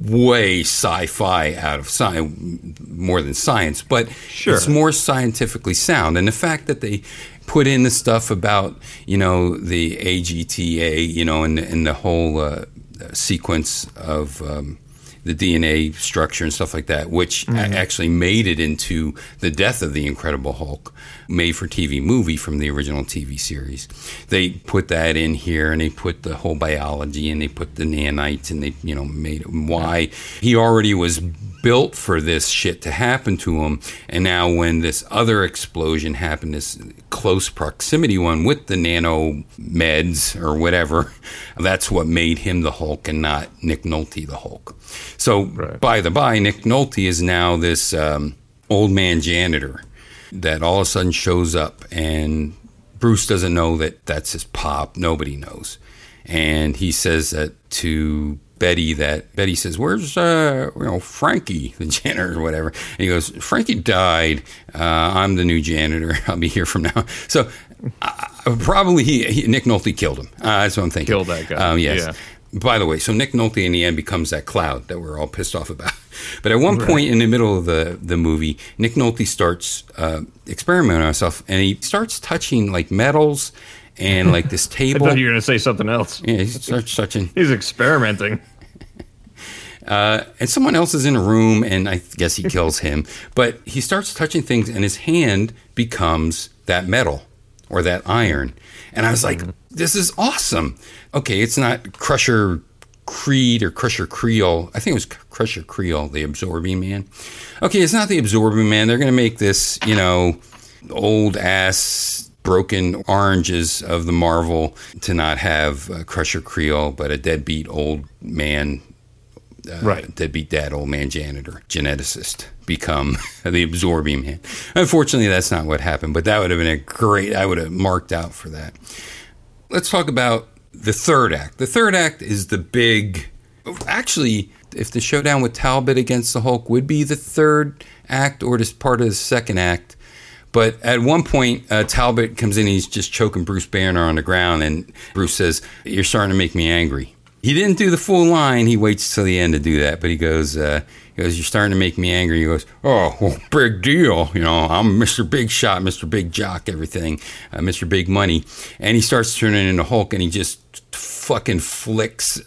way sci-fi out of science, more than science, but it's more scientifically sound. And the fact that they put in the stuff about, you know, the AGTA, you know, and the whole sequence of the DNA structure and stuff like that, which actually made it into the death of the Incredible Hulk, made-for-TV movie from the original TV series. They put that in here, and they put the whole biology, and they put the nanites, and they, you know, made it. Why? He already was built for this shit to happen to him, and now when this other explosion happened, this close proximity one with the nano meds or whatever, that's what made him the Hulk and not Nick Nolte the Hulk. So, by the by, Nick Nolte is now this old man janitor that all of a sudden shows up, and Bruce doesn't know that that's his pop. Nobody knows. And he says that to Betty, that Betty says, where's you know, Frankie, the janitor or whatever? And he goes, Frankie died. I'm the new janitor. I'll be here from now. So probably Nick Nolte killed him. That's what I'm thinking. Killed that guy. Yes. Yeah. By the way, so Nick Nolte in the end becomes that cloud that we're all pissed off about. But at one point in the middle of the movie, Nick Nolte starts experimenting on himself, and he starts touching like metals and like this table. I thought you were going to say something else. Yeah, he starts touching. He's experimenting. And someone else is in a room, and I guess he kills him. But he starts touching things, and his hand becomes that metal. or that iron. And I was like, this is awesome. Okay, it's not Crusher Creed or Crusher Creel. I think it was Crusher Creel, the Absorbing Man. Okay, it's not the Absorbing Man. They're going to make this, you know, old-ass broken oranges of the Marvel to not have Crusher Creel, but a deadbeat old man, right? Deadbeat dad, old man janitor, geneticist, become the Absorbing Man. Unfortunately, that's not what happened, but that would have been a great, I would have marked out for that. Let's talk about the third act. The third act is the big, actually, if the showdown with Talbot against the Hulk would be the third act or just part of the second act. But at one point, Talbot comes in, he's just choking Bruce Banner on the ground, and Bruce says, "You're starting to make me angry." He didn't do the full line. He waits till the end to do that. But he goes, "You're starting to make me angry." He goes, "Oh, well, big deal. You know, I'm Mr. Big Shot, Mr. Big Jock, everything, Mr. Big Money." And he starts turning into Hulk, and he just fucking flicks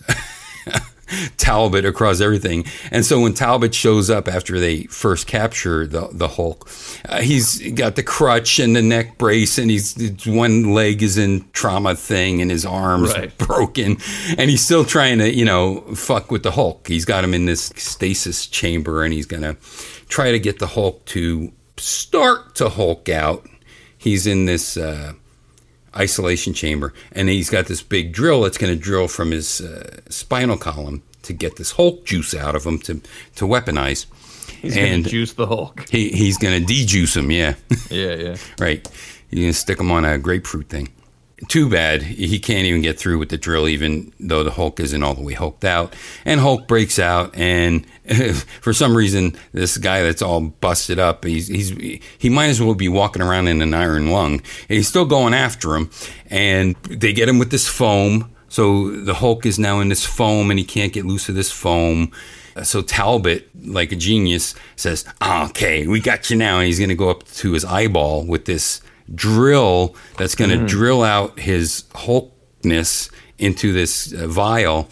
Talbot across everything. And so when Talbot shows up after they first capture the Hulk, he's got the crutch and the neck brace, and his one leg is in trauma thing, and his arm's broken, and he's still trying to, you know, fuck with the Hulk. He's got him in this stasis chamber, and he's gonna try to get the Hulk to start to Hulk out. He's in this isolation chamber, and he's got this big drill that's going to drill from his spinal column to get this Hulk juice out of him to weaponize. He's going to juice the Hulk. He's going to de-juice him, yeah. Yeah, yeah. Right. You're going to stick him on a grapefruit thing. Too bad he can't even get through with the drill, even though the Hulk isn't all the way hulked out. And Hulk breaks out, and for some reason, this guy that's all busted up, he might as well be walking around in an iron lung. And he's still going after him, and they get him with this foam. So the Hulk is now in this foam, and he can't get loose of this foam. So Talbot, like a genius, says, "Okay, we got you now." And he's going to go up to his eyeball with this drill that's going to drill out his Hulkness into this vial,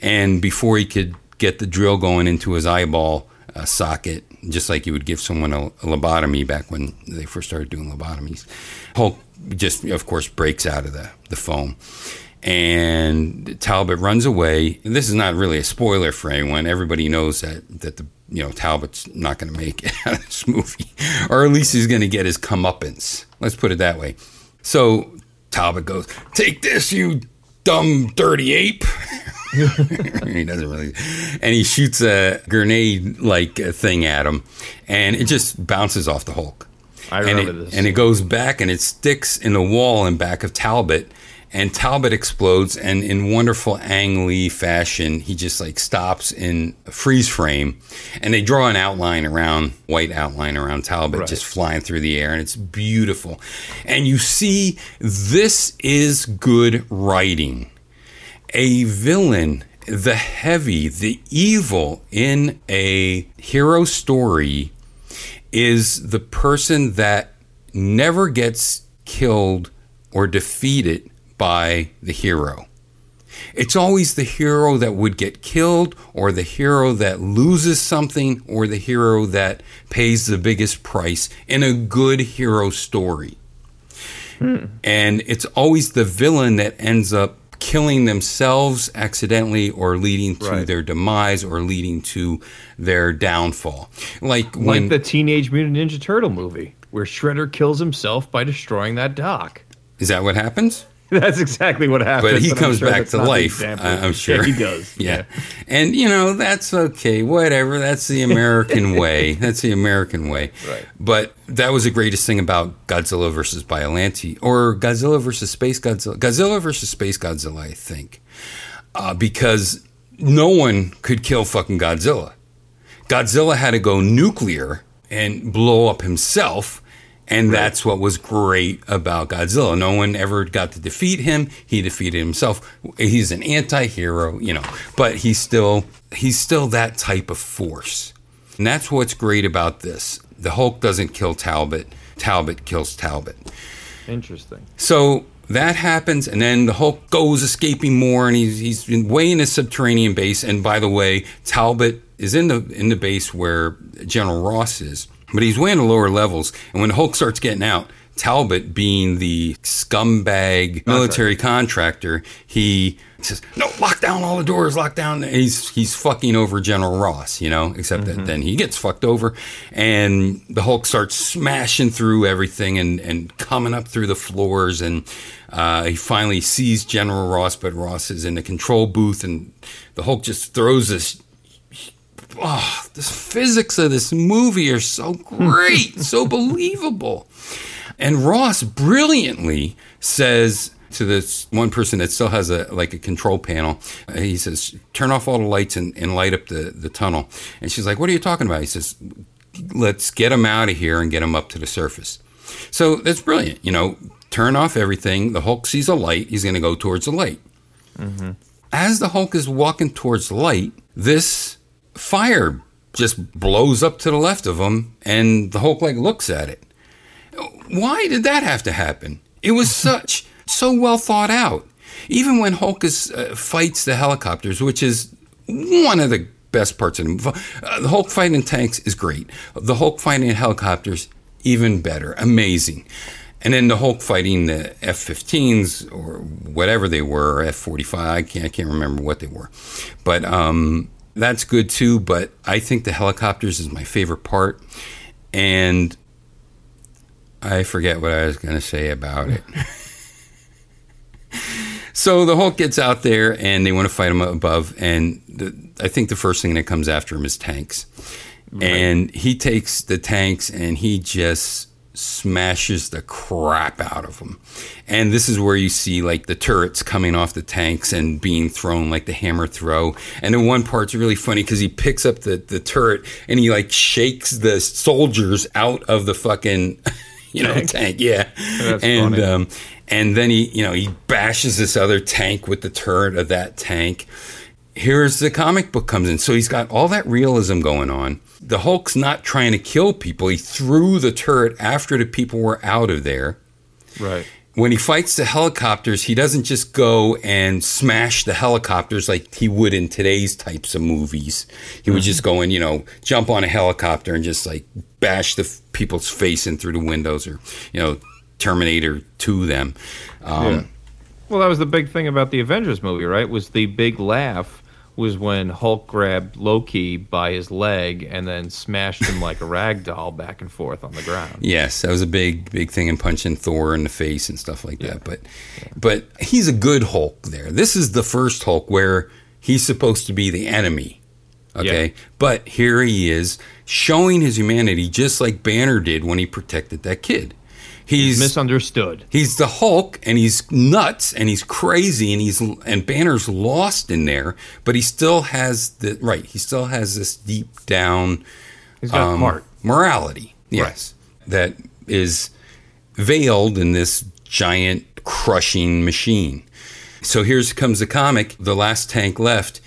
and before he could get the drill going into his eyeball socket, just like you would give someone a lobotomy back when they first started doing lobotomies, Hulk just, of course, breaks out of the foam, and Talbot runs away. And this is not really a spoiler for anyone. Everybody knows that the, you know, Talbot's not going to make it out of this movie, or at least he's going to get his comeuppance. Let's put it that way. So Talbot goes, "Take this, you dumb, dirty ape." He doesn't really. And he shoots a grenade-like thing at him, and it just bounces off the Hulk. I remember this. And it goes back, and it sticks in the wall in back of Talbot. And Talbot explodes, and in wonderful Ang Lee fashion, he just like stops in a freeze frame, and they draw an white outline around Talbot, just flying through the air, and it's beautiful. And you see, this is good writing. A villain, the heavy, the evil in a hero story is the person that never gets killed or defeated by the hero. It's always the hero that would get killed, or the hero that loses something, or the hero that pays the biggest price in a good hero story. And it's always the villain that ends up killing themselves accidentally, or leading to their demise, or leading to their downfall. Like the Teenage Mutant Ninja Turtle movie, where Shredder kills himself by destroying that dock. Is that what happens? That's exactly what happens. But he comes back to life, I'm sure. Yeah, he does. Yeah. And, you know, that's okay. Whatever. That's the American way. Right. But that was the greatest thing about Godzilla versus Biollante, or Godzilla versus Space Godzilla. Godzilla versus Space Godzilla, I think. Because no one could kill fucking Godzilla. Godzilla had to go nuclear and blow up himself. And that's what was great about Godzilla. No one ever got to defeat him. He defeated himself. He's an anti-hero, you know, but he's still that type of force. And that's what's great about this. The Hulk doesn't kill Talbot. Talbot kills Talbot. Interesting. So that happens, and then the Hulk goes escaping more, and he's way in a subterranean base. And by the way, Talbot is in the base where General Ross is. But he's way in the lower levels, and when Hulk starts getting out, Talbot being the scumbag military contractor, he says, no, lock down all the doors, lock down. He's fucking over General Ross, you know, except that then he gets fucked over. And the Hulk starts smashing through everything and coming up through the floors. And he finally sees General Ross, but Ross is in the control booth. And the Hulk just throws this. Oh, the physics of this movie are so great, so believable. And Ross brilliantly says to this one person that still has a control panel, he says, turn off all the lights and light up the tunnel. And she's like, what are you talking about? He says, let's get him out of here and get him up to the surface. So that's brilliant. You know, turn off everything. The Hulk sees a light. He's going to go towards the light. Mm-hmm. As the Hulk is walking towards the light, this fire just blows up to the left of him, and the Hulk looks at it. Why did that have to happen? It was so well thought out. Even when Hulk fights the helicopters, which is one of the best parts of the Hulk fighting tanks is great. The Hulk fighting helicopters, even better, amazing. And then the Hulk fighting the F-15s or whatever they were, or F-45. I can't remember what they were, but that's good too. But I think the helicopters is my favorite part, and I forget what I was going to say about it. So the Hulk gets out there, and they want to fight him above, and I think the first thing that comes after him is tanks. Right. And he takes the tanks, and he just smashes the crap out of them. And this is where you see, the turrets coming off the tanks and being thrown, the hammer throw. And then one part's really funny because he picks up the turret, and he, shakes the soldiers out of the fucking... tank, yeah. That's and funny. And then he bashes this other tank with the turret of that tank. Here's the comic book comes in. So he's got all that realism going on. The Hulk's not trying to kill people. He threw the turret after the people were out of there. Right. When he fights the helicopters, he doesn't just go and smash the helicopters like he would in today's types of movies. He would just go and, jump on a helicopter and just bash the people's face in through the windows or, Terminator 2 them. Yeah. Well, that was the big thing about the Avengers movie, right? Was the big laugh was when Hulk grabbed Loki by his leg and then smashed him like a rag doll back and forth on the ground. Yes, that was a big thing, and punching Thor in the face and stuff like that. But he's a good Hulk there. This is the first Hulk where he's supposed to be the enemy, okay? Yeah. But here he is showing his humanity just like Banner did when he protected that kid. He's misunderstood. He's the Hulk, and he's nuts, and he's crazy, and Banner's lost in there, but he still has this deep down morality. Yes. Right. That is veiled in this giant crushing machine. So here comes the comic, the last tank left,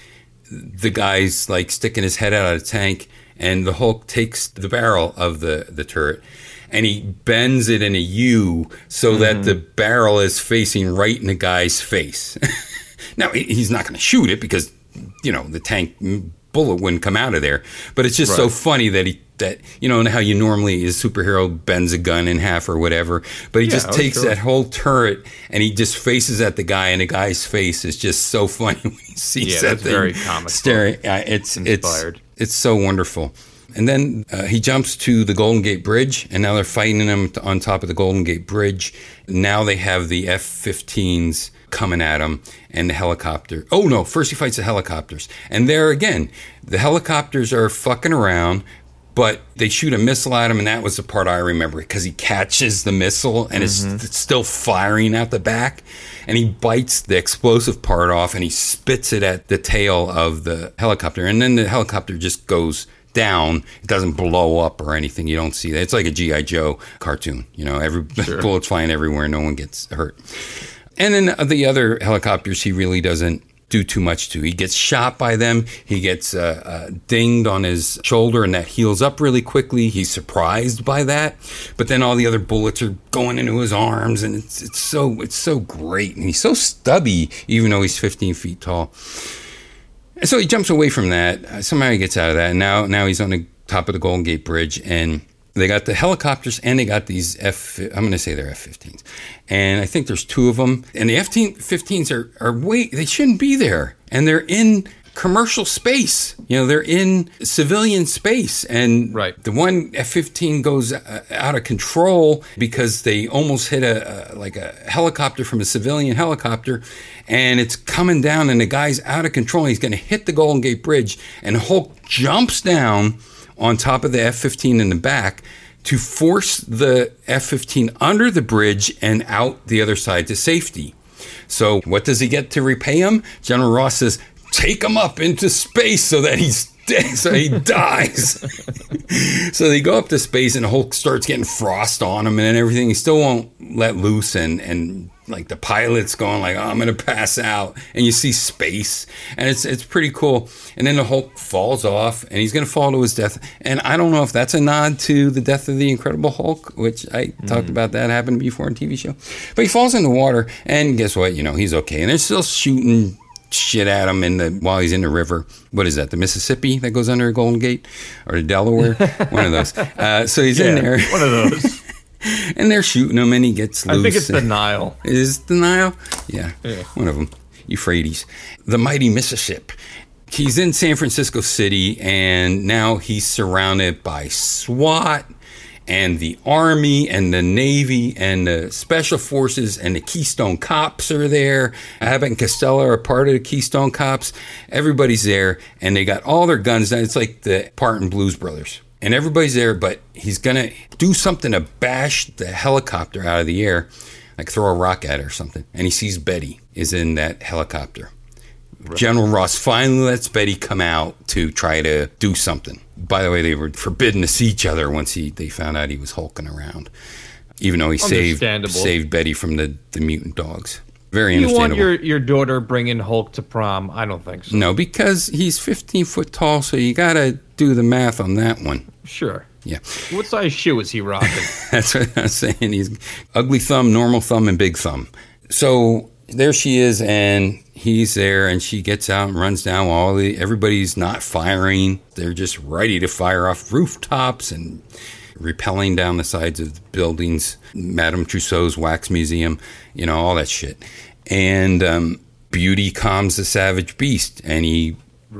the guy's sticking his head out of the tank, and the Hulk takes the barrel of the turret. And he bends it in a U so that the barrel is facing right in the guy's face. Now, he's not going to shoot it because, the tank bullet wouldn't come out of there. But it's just so funny that how you normally, a superhero bends a gun in half or whatever. But he just takes that whole turret and he just faces at the guy, and the guy's face is just so funny when he sees that that's thing. Very comic staring. It's so wonderful. And then he jumps to the Golden Gate Bridge, and now they're fighting him on top of the Golden Gate Bridge. Now they have the F-15s coming at him, and the helicopter. Oh, no, first he fights the helicopters. And there again, the helicopters are fucking around, but they shoot a missile at him, and that was the part I remember, because he catches the missile, and it's still firing out the back, and he bites the explosive part off, and he spits it at the tail of the helicopter. And then the helicopter just goes down. It doesn't blow up or anything. You don't see that. It's like a G.I. Joe cartoon. Bullets flying everywhere. No one gets hurt. And then the other helicopters, he really doesn't do too much to. He gets shot by them. He gets dinged on his shoulder, and that heals up really quickly. He's surprised by that. But then all the other bullets are going into his arms, and it's so great. And he's so stubby, even though he's 15 feet tall. And so he jumps away from that. Somehow he gets out of that. And now he's on the top of the Golden Gate Bridge, and They got the helicopters and they got these I'm going to say they're F-15s. And I think there's two of them. And the F-15s are way, they shouldn't be there. And they're in commercial space. You know, they're in civilian space. And right. The one F-15 goes out of control because they almost hit a helicopter from a civilian helicopter. And it's coming down and the guy's out of control. And he's going to hit the Golden Gate Bridge. And Hulk jumps down on top of the F-15 in the back to force the F-15 under the bridge and out the other side to safety. So what does he get to repay him? General Ross says, take him up into space so that he's dead, so he dies. So they go up to space and Hulk starts getting frost on him and everything. He still won't let loose and like the pilot's going like, oh, I'm going to pass out. And you see space and it's pretty cool. And then the Hulk falls off and he's going to fall to his death. And I don't know if that's a nod to the death of the Incredible Hulk, which I talked about that happened before in TV show. But he falls in the water and guess what? You know, he's okay. And they're still shooting shit at him while he's in the river. What is that? The Mississippi that goes under a Golden Gate or the Delaware? One of those. So he's in there. One of those. And they're shooting him and he gets loose. I think it's the Nile. Is it the Nile? Yeah. One of them. Euphrates. The mighty Mississippi. He's in San Francisco City and now he's surrounded by SWAT and the Army and the Navy and the Special Forces and the Keystone Cops are there. Abbott and Costello are part of the Keystone Cops. Everybody's there and they got all their guns. It's like the Parton Blues Brothers. And everybody's there, but he's going to do something to bash the helicopter out of the air, like throw a rock at it or something. And he sees Betty is in that helicopter. Right. General Ross finally lets Betty come out to try to do something. By the way, they were forbidden to see each other once they found out he was hulking around, even though he saved Betty from the mutant dogs. Very understandable. You want your daughter bringing Hulk to prom? I don't think so. No, because he's 15 foot tall, so you got to do the math on that one. Sure. Yeah. What size shoe is he rocking? That's what I was saying. He's ugly thumb, normal thumb, and big thumb. So there she is, and he's there, and she gets out and runs down. Everybody's not firing. They're just ready to fire off rooftops and rappelling down the sides of the buildings, Madame Tussaud's Wax Museum, you know, all that shit. And beauty calms the savage beast, and he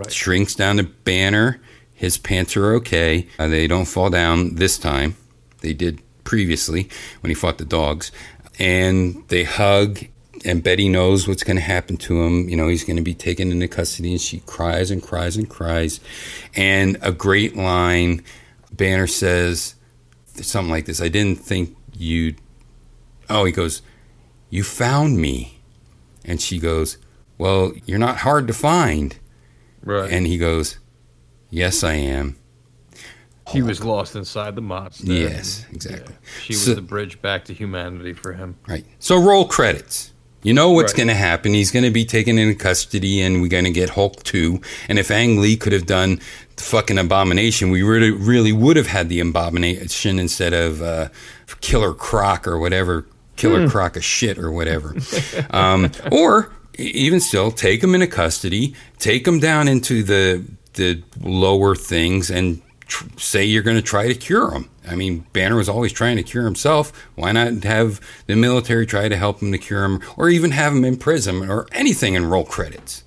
shrinks down the banner. His pants are okay. They don't fall down this time. They did previously when he fought the dogs. And they hug, and Betty knows what's going to happen to him. You know, he's going to be taken into custody, and she cries and cries and cries. And a great line, Banner says something like this. I didn't think you'd... Oh, he goes, you found me. And she goes, well, you're not hard to find. Right. And he goes, yes, I am. He was lost inside the monster. Yes, exactly. Yeah. She was the bridge back to humanity for him. Right. So roll credits. You know what's going to happen. He's going to be taken into custody, and we're going to get Hulk 2. And if Ang Lee could have done the fucking Abomination, we really would have had the Abomination instead of Killer Croc or whatever, Killer Croc of shit or whatever. Or even still, take him into custody, take him down into the lower things and say you're going to try to cure him. I mean, Banner was always trying to cure himself. Why not have the military try to help him to cure him, or even have him in prison or anything and roll credits?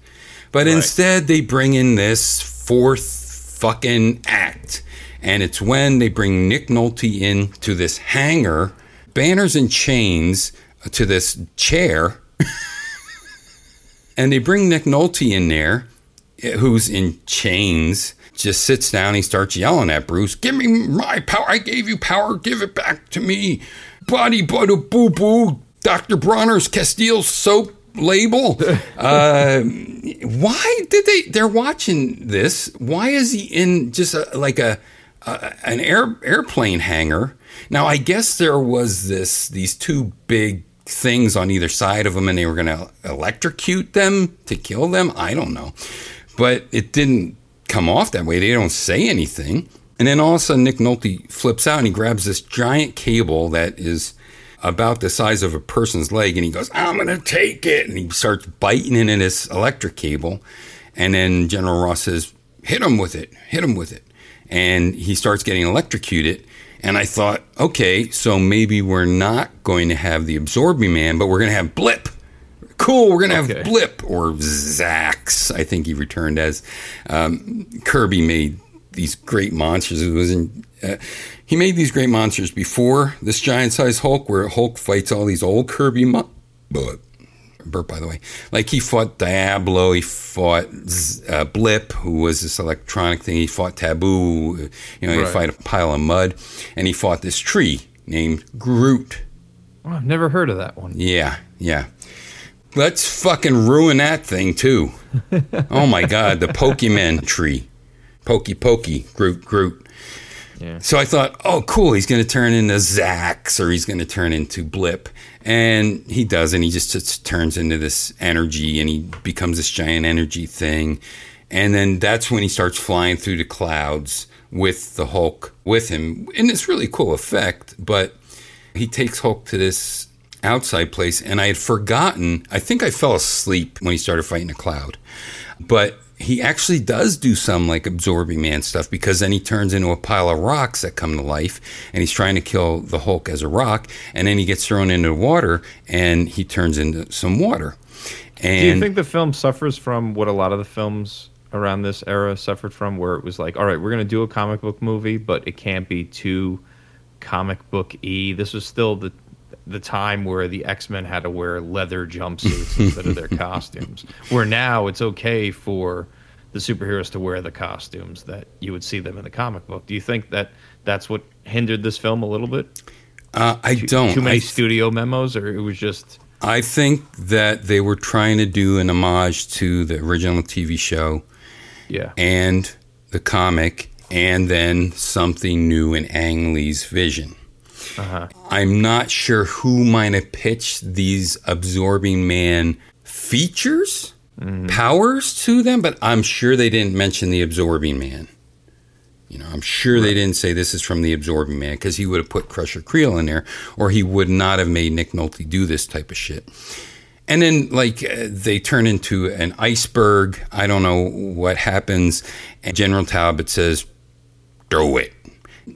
But instead, they bring in this fourth fucking act. And it's when they bring Nick Nolte in to this hangar. Banner's in chains to this chair. And they bring Nick Nolte in there, who's in chains, just sits down. He starts yelling at Bruce, give me my power. I gave you power. Give it back to me. Body, butter, boo-boo. Dr. Bronner's Castile soap label. Why did they're watching this. Why is he in just an airplane hangar? Now, I guess there was these two big things on either side of him, and they were going to electrocute them to kill them. I don't know. But it didn't come off that way. They don't say anything. And then all of a sudden, Nick Nolte flips out and he grabs this giant cable that is about the size of a person's leg, and he goes, I'm going to take it. And he starts biting into this electric cable. And then General Ross says, hit him with it. And he starts getting electrocuted. And I thought, okay, so maybe we're not going to have the Absorbing Man, but we're going to have Blip. Cool, we're going to have Blip, or Zax, I think he returned as. Kirby made these great monsters. It was in... he made these great monsters before this giant-sized Hulk, where Hulk fights all these old Kirby Burt, by the way. Like, he fought Diablo, he fought Blip, who was this electronic thing. He fought Taboo, you know, he fought a pile of mud. And he fought this tree named Groot. Oh, I've never heard of that one. Yeah, yeah. Let's fucking ruin that thing, too. Oh, my God, the Pokemon tree. Pokey, Pokey, Groot, Groot. Yeah. So I thought, oh, cool, he's going to turn into Zax, or he's going to turn into Blip. And he doesn't. He just turns into this energy, and he becomes this giant energy thing. And then that's when he starts flying through the clouds with the Hulk with him. And it's really cool effect, but he takes Hulk to this outside place. And I had forgotten. I think I fell asleep when he started fighting a cloud. But... he actually does do some, like, Absorbing Man stuff, because then he turns into a pile of rocks that come to life, and he's trying to kill the Hulk as a rock, and then he gets thrown into water, and he turns into some water. And do you think the film suffers from what a lot of the films around this era suffered from, where it was like, all right, we're going to do a comic book movie, but it can't be too comic book-y? This was still the time where the X-Men had to wear leather jumpsuits instead of their costumes, where now it's okay for the superheroes to wear the costumes that you would see them in the comic book. Do you think that that's what hindered this film a little bit? Too many studio memos, or it was just... I think that they were trying to do an homage to the original TV show and the comic, and then something new in Ang Lee's vision. Uh-huh. I'm not sure who might have pitched these Absorbing Man features, powers to them, but I'm sure they didn't mention the Absorbing Man. You know, I'm sure they didn't say this is from the Absorbing Man, because he would have put Crusher Creel in there, or he would not have made Nick Nolte do this type of shit. And then, like, they turn into an iceberg. I don't know what happens. And General Talbot says, "Throw it."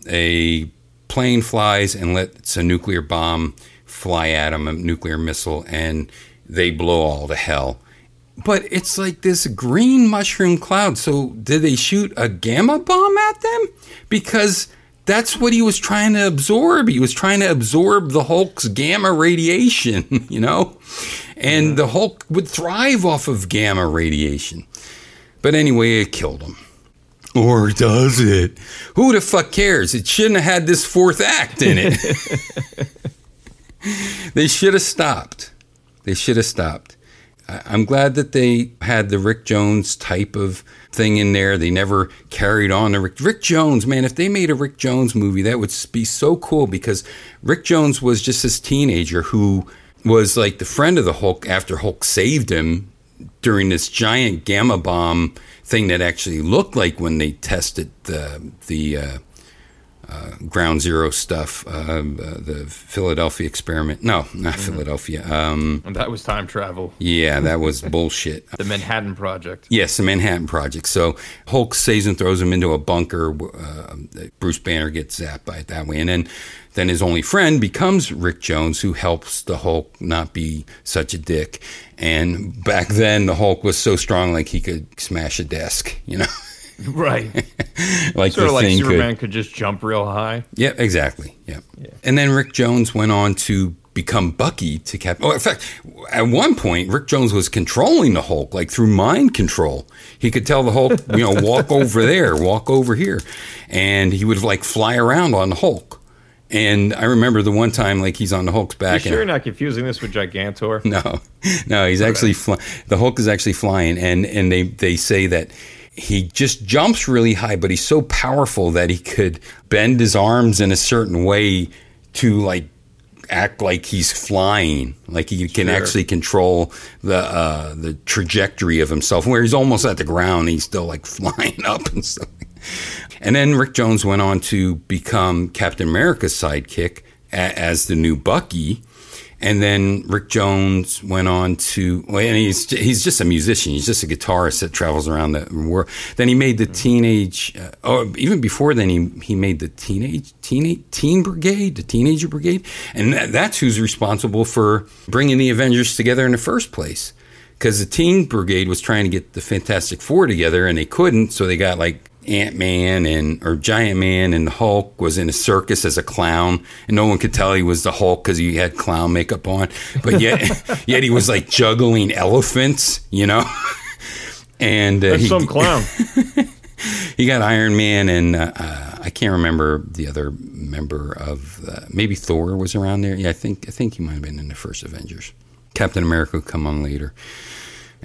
A plane flies and lets a nuclear bomb fly at them, a nuclear missile, and they blow all to hell. But it's like this green mushroom cloud. So did they shoot a gamma bomb at them? Because that's what he was trying to absorb. He was trying to absorb the Hulk's gamma radiation, you know? And the Hulk would thrive off of gamma radiation. But anyway, it killed him. Or does it? Who the fuck cares? It shouldn't have had this fourth act in it. They should have stopped. They should have stopped. I'm glad that they had the Rick Jones type of thing in there. They never carried on the Rick Jones, man, if they made a Rick Jones movie, that would be so cool, because Rick Jones was just this teenager who was like the friend of the Hulk after Hulk saved him during this giant gamma bomb thing that actually looked like when they tested the Ground Zero stuff, the Philadelphia experiment. No, not Philadelphia. That was time travel. Yeah, that was bullshit. The Manhattan Project. Yes, the Manhattan Project. So Hulk saves and throws him into a bunker. Bruce Banner gets zapped by it that way. And then his only friend becomes Rick Jones, who helps the Hulk not be such a dick. And back then, the Hulk was so strong, like, he could smash a desk, you know? Right. Like, sort of like Superman could just jump real high. Yeah, exactly. Yeah. Yeah. And then Rick Jones went on to become Bucky to Captain. Oh, in fact, at one point, Rick Jones was controlling the Hulk, like, through mind control. He could tell the Hulk, you know, walk over there, walk over here. And he would, like, fly around on the Hulk. And I remember the one time, like, he's on the Hulk's back. You're not confusing this with Gigantor? No, he's actually flying. The Hulk is actually flying. And they say that he just jumps really high, but he's so powerful that he could bend his arms in a certain way to, like, act like he's flying, like he can actually control the trajectory of himself, where he's almost at the ground and he's still, like, flying up and stuff. And then Rick Jones went on to become Captain America's sidekick as the new Bucky. And then Rick Jones went on to, and he's just a musician. He's just a guitarist that travels around the world. Then he made the teenage, even before then, he made the Teenager Brigade. And that's who's responsible for bringing the Avengers together in the first place. Because the Teen Brigade was trying to get the Fantastic Four together, and they couldn't, so they got like Ant-Man or Giant Man, and the Hulk was in a circus as a clown, and no one could tell he was the Hulk because he had clown makeup on, but yet he was like juggling elephants, you know. And that's some clown. He got Iron Man, and I can't remember the other member of maybe Thor was around there. Yeah, I think he might have been in the first Avengers. Captain America would come on later.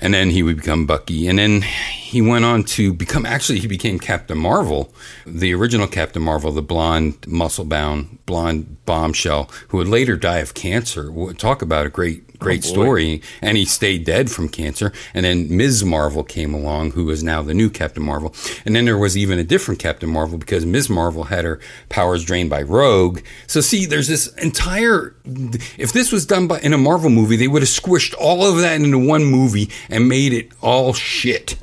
And then he would become Bucky. And then he went on to became Captain Marvel, the original Captain Marvel, the blonde, muscle-bound, blonde bombshell, who would later die of cancer. Talk about a great story. And he stayed dead from cancer. And then Ms. Marvel came along, who is now the new Captain Marvel. And then there was even a different Captain Marvel, because Ms. Marvel had her powers drained by Rogue. So see, there's this entire... If this was done in a Marvel movie, they would have squished all of that into one movie and made it all shit,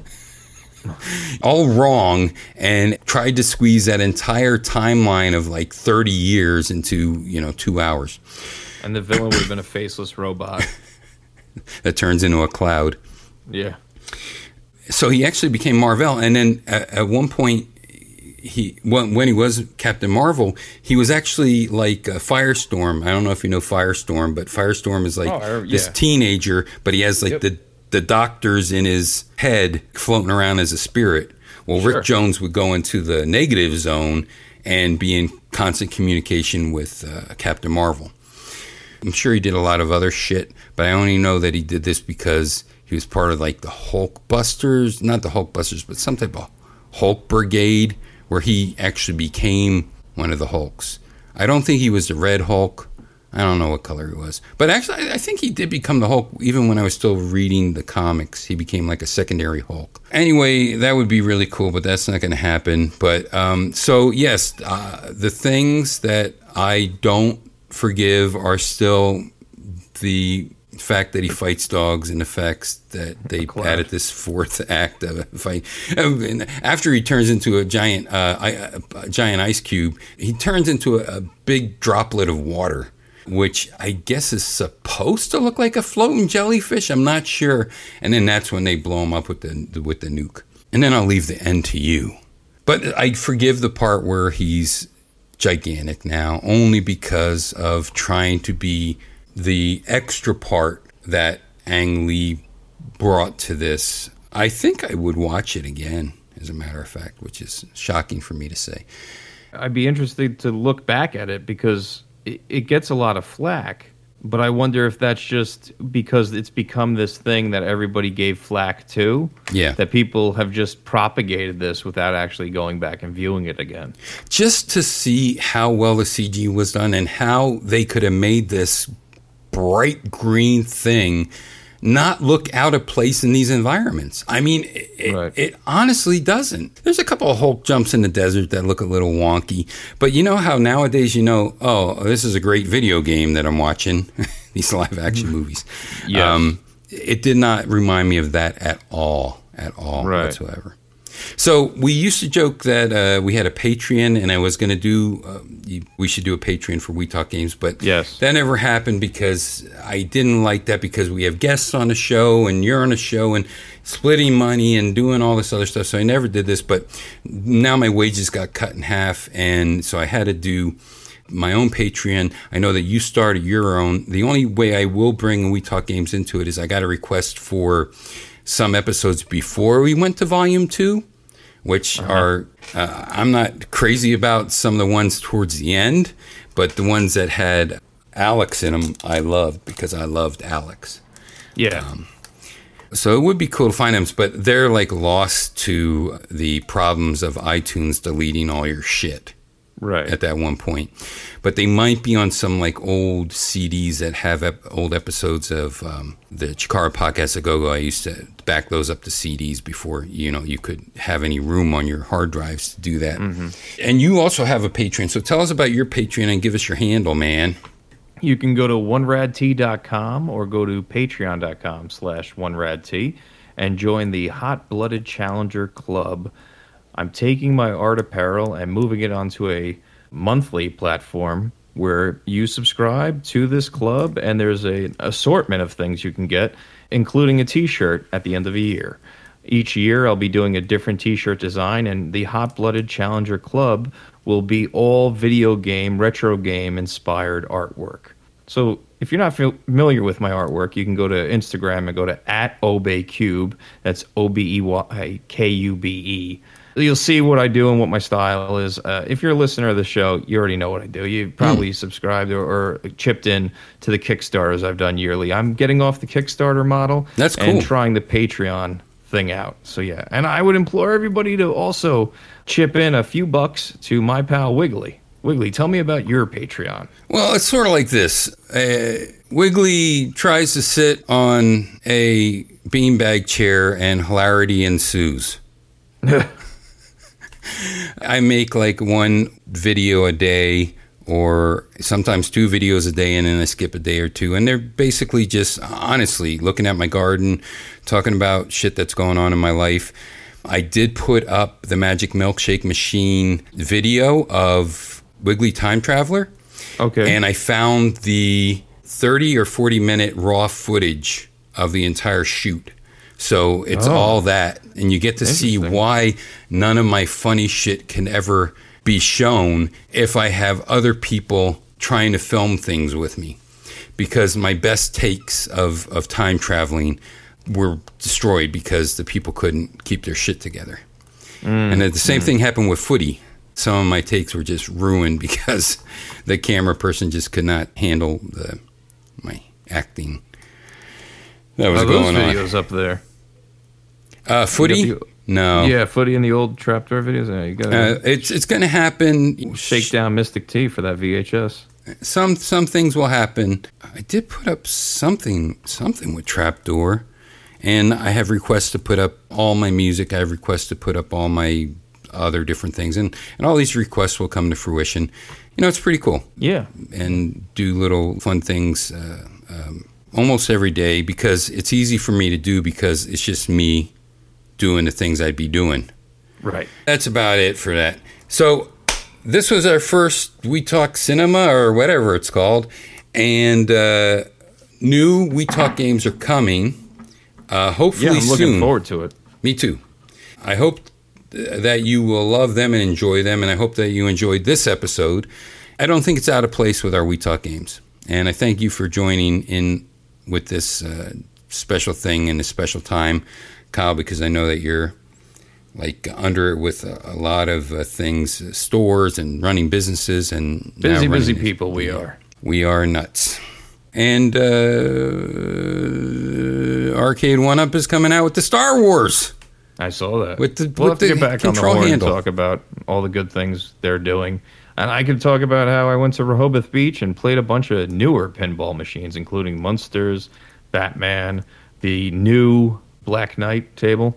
all wrong, and tried to squeeze that entire timeline of like 30 years into, 2 hours. And the villain would have been a faceless robot that turns into a cloud. Yeah. So he actually became Mar-Vell, and then at one point, when he was Captain Marvel, he was actually like a Firestorm. I don't know if you know Firestorm, but Firestorm is like this teenager, but he has like the doctors in his head floating around as a spirit. Well, Rick Jones would go into the negative zone and be in constant communication with Captain Marvel. I'm sure he did a lot of other shit, but I only know that he did this because he was part of like the Hulk Busters, not the Hulk Busters, but some type of Hulk Brigade, where he actually became one of the Hulks. I don't think he was the Red Hulk. I don't know what color he was. But actually, I think he did become the Hulk even when I was still reading the comics. He became like a secondary Hulk. Anyway, that would be really cool, but that's not going to happen. But so, yes, the things that I don't forgive are still the fact that he fights dogs and the fact that they added this fourth act of a fight. After he turns into a giant ice cube, he turns into a big droplet of water, which I guess is supposed to look like a floating jellyfish. I'm not sure. And then that's when they blow him up with the nuke. And then I'll leave the end to you. But I forgive the part where he's gigantic now, only because of trying to be the extra part that Ang Lee brought to this. I think I would watch it again, as a matter of fact, which is shocking for me to say. I'd be interested to look back at it because it gets a lot of flack, but I wonder if that's just because it's become this thing that everybody gave flack to. Yeah. That people have just propagated this without actually going back and viewing it again. Just to see how well the CG was done and how they could have made this bright green thing not look out of place in these environments. I mean, it honestly doesn't. There's a couple of Hulk jumps in the desert that look a little wonky, but you know how nowadays this is a great video game that I'm watching, these live action movies. Yes. It did not remind me of that at all whatsoever. So we used to joke that we had a Patreon, and I was going to do we should do a Patreon for We Talk Games, but that never happened because I didn't like that, because we have guests on the show, and you're on the show, and splitting money and doing all this other stuff, so I never did this. But now my wages got cut in half, and so I had to do my own Patreon. I know that you started your own. The only way I will bring We Talk Games into it is I got a request for some episodes before we went to volume 2, which are, I'm not crazy about some of the ones towards the end, but the ones that had Alex in them, I loved, because I loved Alex. Yeah. So it would be cool to find them, but they're like lost to the problems of iTunes deleting all your shit. Right. At that one point. But they might be on some like old CDs that have old episodes of the Chikara Podcast of Go-Go. I used to back those up to CDs before, you could have any room on your hard drives to do that. Mm-hmm. And you also have a Patreon. So tell us about your Patreon and give us your handle, man. You can go to OneRadTee.com or go to Patreon.com/OneRadTee and join the Hot-Blooded Challenger Club. I'm taking my art apparel and moving it onto a monthly platform where you subscribe to this club, and there's an assortment of things you can get, including a t-shirt at the end of the year. Each year, I'll be doing a different t-shirt design, and the Hot-Blooded Challenger Club will be all video game, retro game inspired artwork. So if you're not familiar with my artwork, you can go to Instagram and go to @ObeyCube. That's ObeyKube. You'll see what I do and what my style is. If you're a listener of the show, you already know what I do. You probably subscribed or chipped in to the Kickstarters I've done yearly. I'm getting off the Kickstarter model. That's cool. And trying the Patreon thing out. So yeah, and I would implore everybody to also chip in a few bucks to my pal Wiggly. Wiggly, tell me about your Patreon. Well, it's sort of like this. Wiggly tries to sit on a beanbag chair and hilarity ensues. I make like one video a day or sometimes two videos a day, and then I skip a day or two. And they're basically just honestly looking at my garden, talking about shit that's going on in my life. I did put up the Magic Milkshake Machine video of Wiggly Time Traveler. Okay. And I found the 30 or 40 minute raw footage of the entire shoot. So it's all that. And you get to see why none of my funny shit can ever be shown if I have other people trying to film things with me. Because my best takes of time traveling were destroyed because the people couldn't keep their shit together. And the same thing happened with footy. Some of my takes were just ruined because the camera person just could not handle my acting. That was going on. Those videos up there. Footy? No. Yeah, footy and the old Trapdoor videos. Yeah, you gotta, it's going to happen. Shake down Mystic Tea for that VHS. Some things will happen. I did put up something with Trapdoor, and I have requests to put up all my music. I have requests to put up all my other different things, and all these requests will come to fruition. You know, it's pretty cool. Yeah. And do little fun things. Almost every day, because it's easy for me to do because it's just me doing the things I'd be doing. Right. That's about it for that. So this was our first We Talk Cinema or whatever it's called. And new We Talk games are coming. Hopefully soon. Yeah, I'm looking forward to it. Me too. I hope that you will love them and enjoy them. And I hope that you enjoyed this episode. I don't think it's out of place with our We Talk games. And I thank you for joining in with this special thing and this special time, Kyle, because I know that you're like under it with a lot of things, stores and running businesses and busy people. We are nuts. And Arcade 1-Up is coming out with the Star Wars. I saw that. We'll have to get back on the horn and talk about all the good things they're doing. And I could talk about how I went to Rehoboth Beach and played a bunch of newer pinball machines, including Munsters, Batman, the new Black Knight table.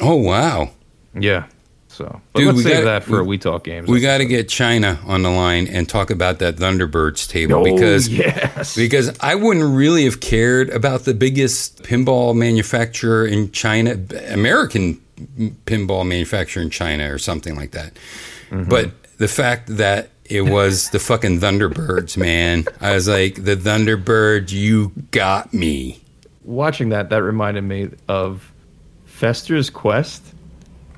Oh, wow. Yeah. So, but dude, let's save that for We Talk Games. We got to get China on the line and talk about that Thunderbirds table. Because I wouldn't really have cared about the biggest pinball manufacturer in China, American pinball manufacturer in China or something like that. Mm-hmm. But the fact that it was the fucking Thunderbirds, man. I was like, the Thunderbirds, you got me. Watching that reminded me of Fester's Quest,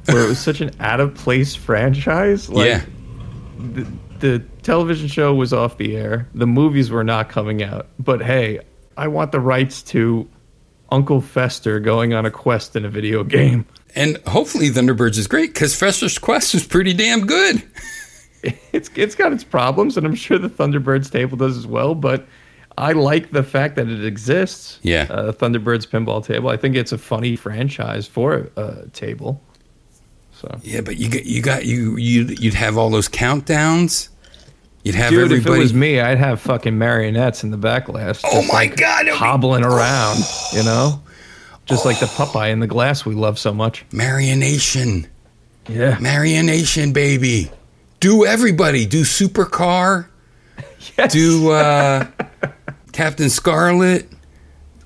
where it was such an out-of-place franchise. Like, yeah. The television show was off the air. The movies were not coming out. But hey, I want the rights to Uncle Fester going on a quest in a video game. And hopefully Thunderbirds is great, because Fester's Quest is pretty damn good. It's got its problems, and I'm sure the Thunderbirds table does as well, but I like the fact that it exists. Yeah. Thunderbirds pinball table. I think it's a funny franchise for a table. So. Yeah, but you'd have all those countdowns. You'd have everybody. If it was me, I'd have fucking marionettes in the backlash. Oh my god, hobbling around, you know? Just like the Popeye in the glass we love so much. Marionation. Yeah. Marionation, baby. Do everybody. Do Supercar. Yes. Do Captain Scarlet.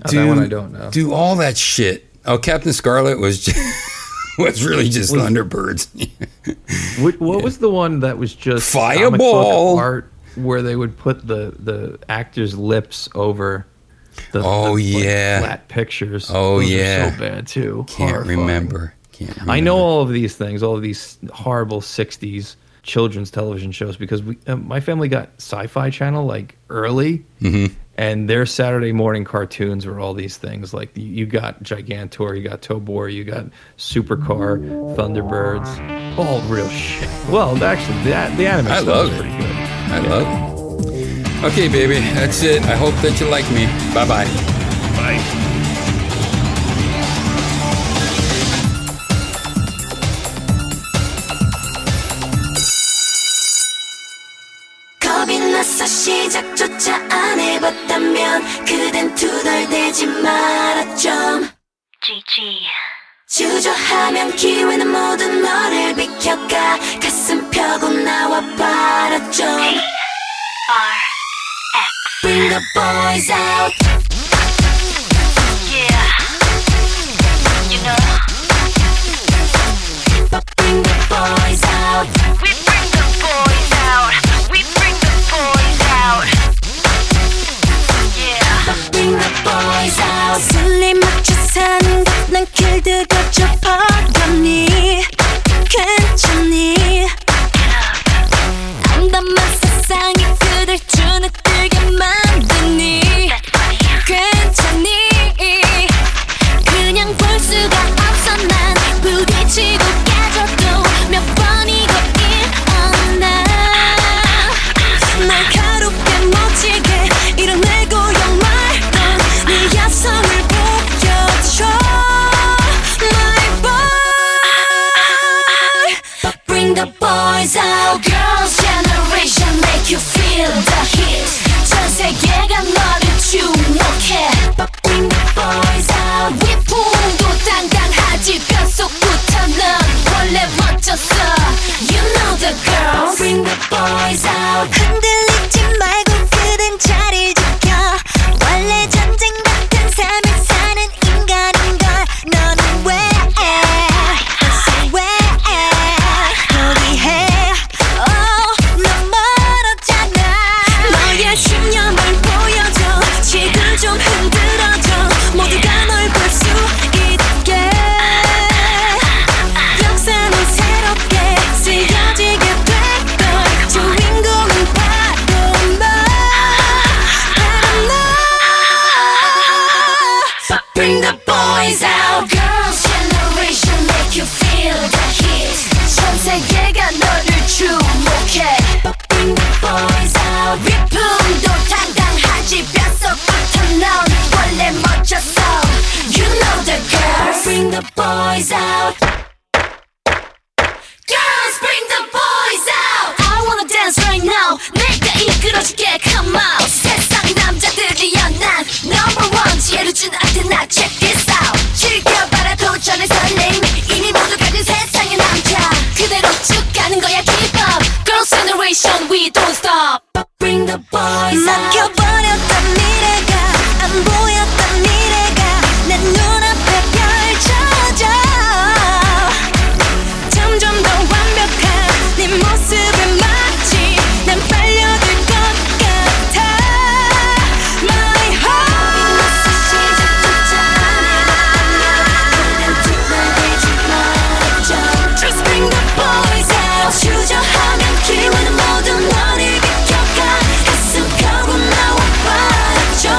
Oh, that one I don't know. Do all that shit. Oh, Captain Scarlet was really just Thunderbirds. What was the one that was just Fireball art where they would put the actors' lips over the flat pictures? Oh, those are so bad too. Can't remember. I know all of these things, all of these horrible 60s children's television shows, because my family got Sci-Fi Channel like early, and their Saturday morning cartoons were all these things. Like you got Gigantor, you got Tobor, you got Supercar, Thunderbirds, all real shit. Well, actually, the anime stuff was pretty good. I love it. Okay, baby, that's it. I hope that you like me. Bye-bye. Bye. 시작조차 안 해봤다면 그댄 투덜대지 마라 좀 GG 주저하면 기회는 모두 너를 비켜가 가슴 펴고 나와 봐라 좀 TRX Bring the boys out Yeah You know But bring the boys out We bring the boys out Bring the boys out 술이 맞춰 사는 것 난 길들여져 버렸니 괜찮니 암담한 세상이 그댈 주눅들게 만드니 괜찮니 그냥 볼 수가 없어 난 부딪히고 깨져도 몇 번이고 일어나 날카롭게 멋지게 일어내고 야성을 보여줘 My boy But bring the boys out Girls' generation make you feel the heat 전 세계가 너를 주목해 But bring the boys out 위풍도 당당하지 뼈 속부터 넌 원래 멋졌어 You know the girls Bring the boys out 흔들리지 말고 그댄 자리를 지켜 원래 전쟁 같은 삶을 사는 인간인걸 너는 왜 포기해 Oh 넌 멀었잖아 너의 10년을 보여줘 지금 좀 흔들어줘 모두가 널 볼 수 있게 역사는 새롭게 쓰여지게 될걸 주인공은 바로 너 Bring the boys out Girls' generation make you feel the heat 전 세계가 너를 주목해 But bring the boys out 위풍도 당당하지 뼛속부터 넌 원래 멋졌어 You know the girls Bring the boys out Girls bring the boys out I wanna dance right now 내가 이끌어줄게 come out 세상 남자들이야 난 number one 지혜를 준 아테나 check this out 즐겨봐라 도전의 설렘 이미 모두 가진 세상의 남자 그대로 쭉 가는 거야 keep up Girls generation we don't stop But bring the boys out 막혀버렸던 미래가 안 보였던 미래가 내 눈앞에 펼쳐져 점점 더 완벽한 네 모습에 마치 난 빨려들 것 같아 My heart Just bring the boys out 주저하면 기회는 모두 너를 비켜가 가슴 펴고 나와 받아줘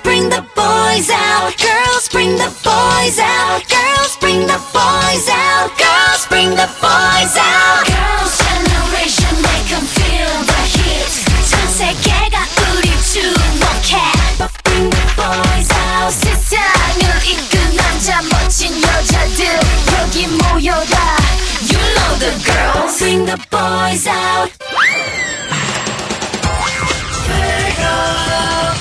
Girls bring the boys out Girls bring the boys out Girls Bring the boys out, girls bring the boys out Girls' generation make them feel the heat 전 세계가 우리 주목해 But bring the boys out 세상을 이끈 남자 멋진 여자들 여기 모여라 You know the girls Bring the boys out Big up!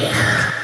Yeah!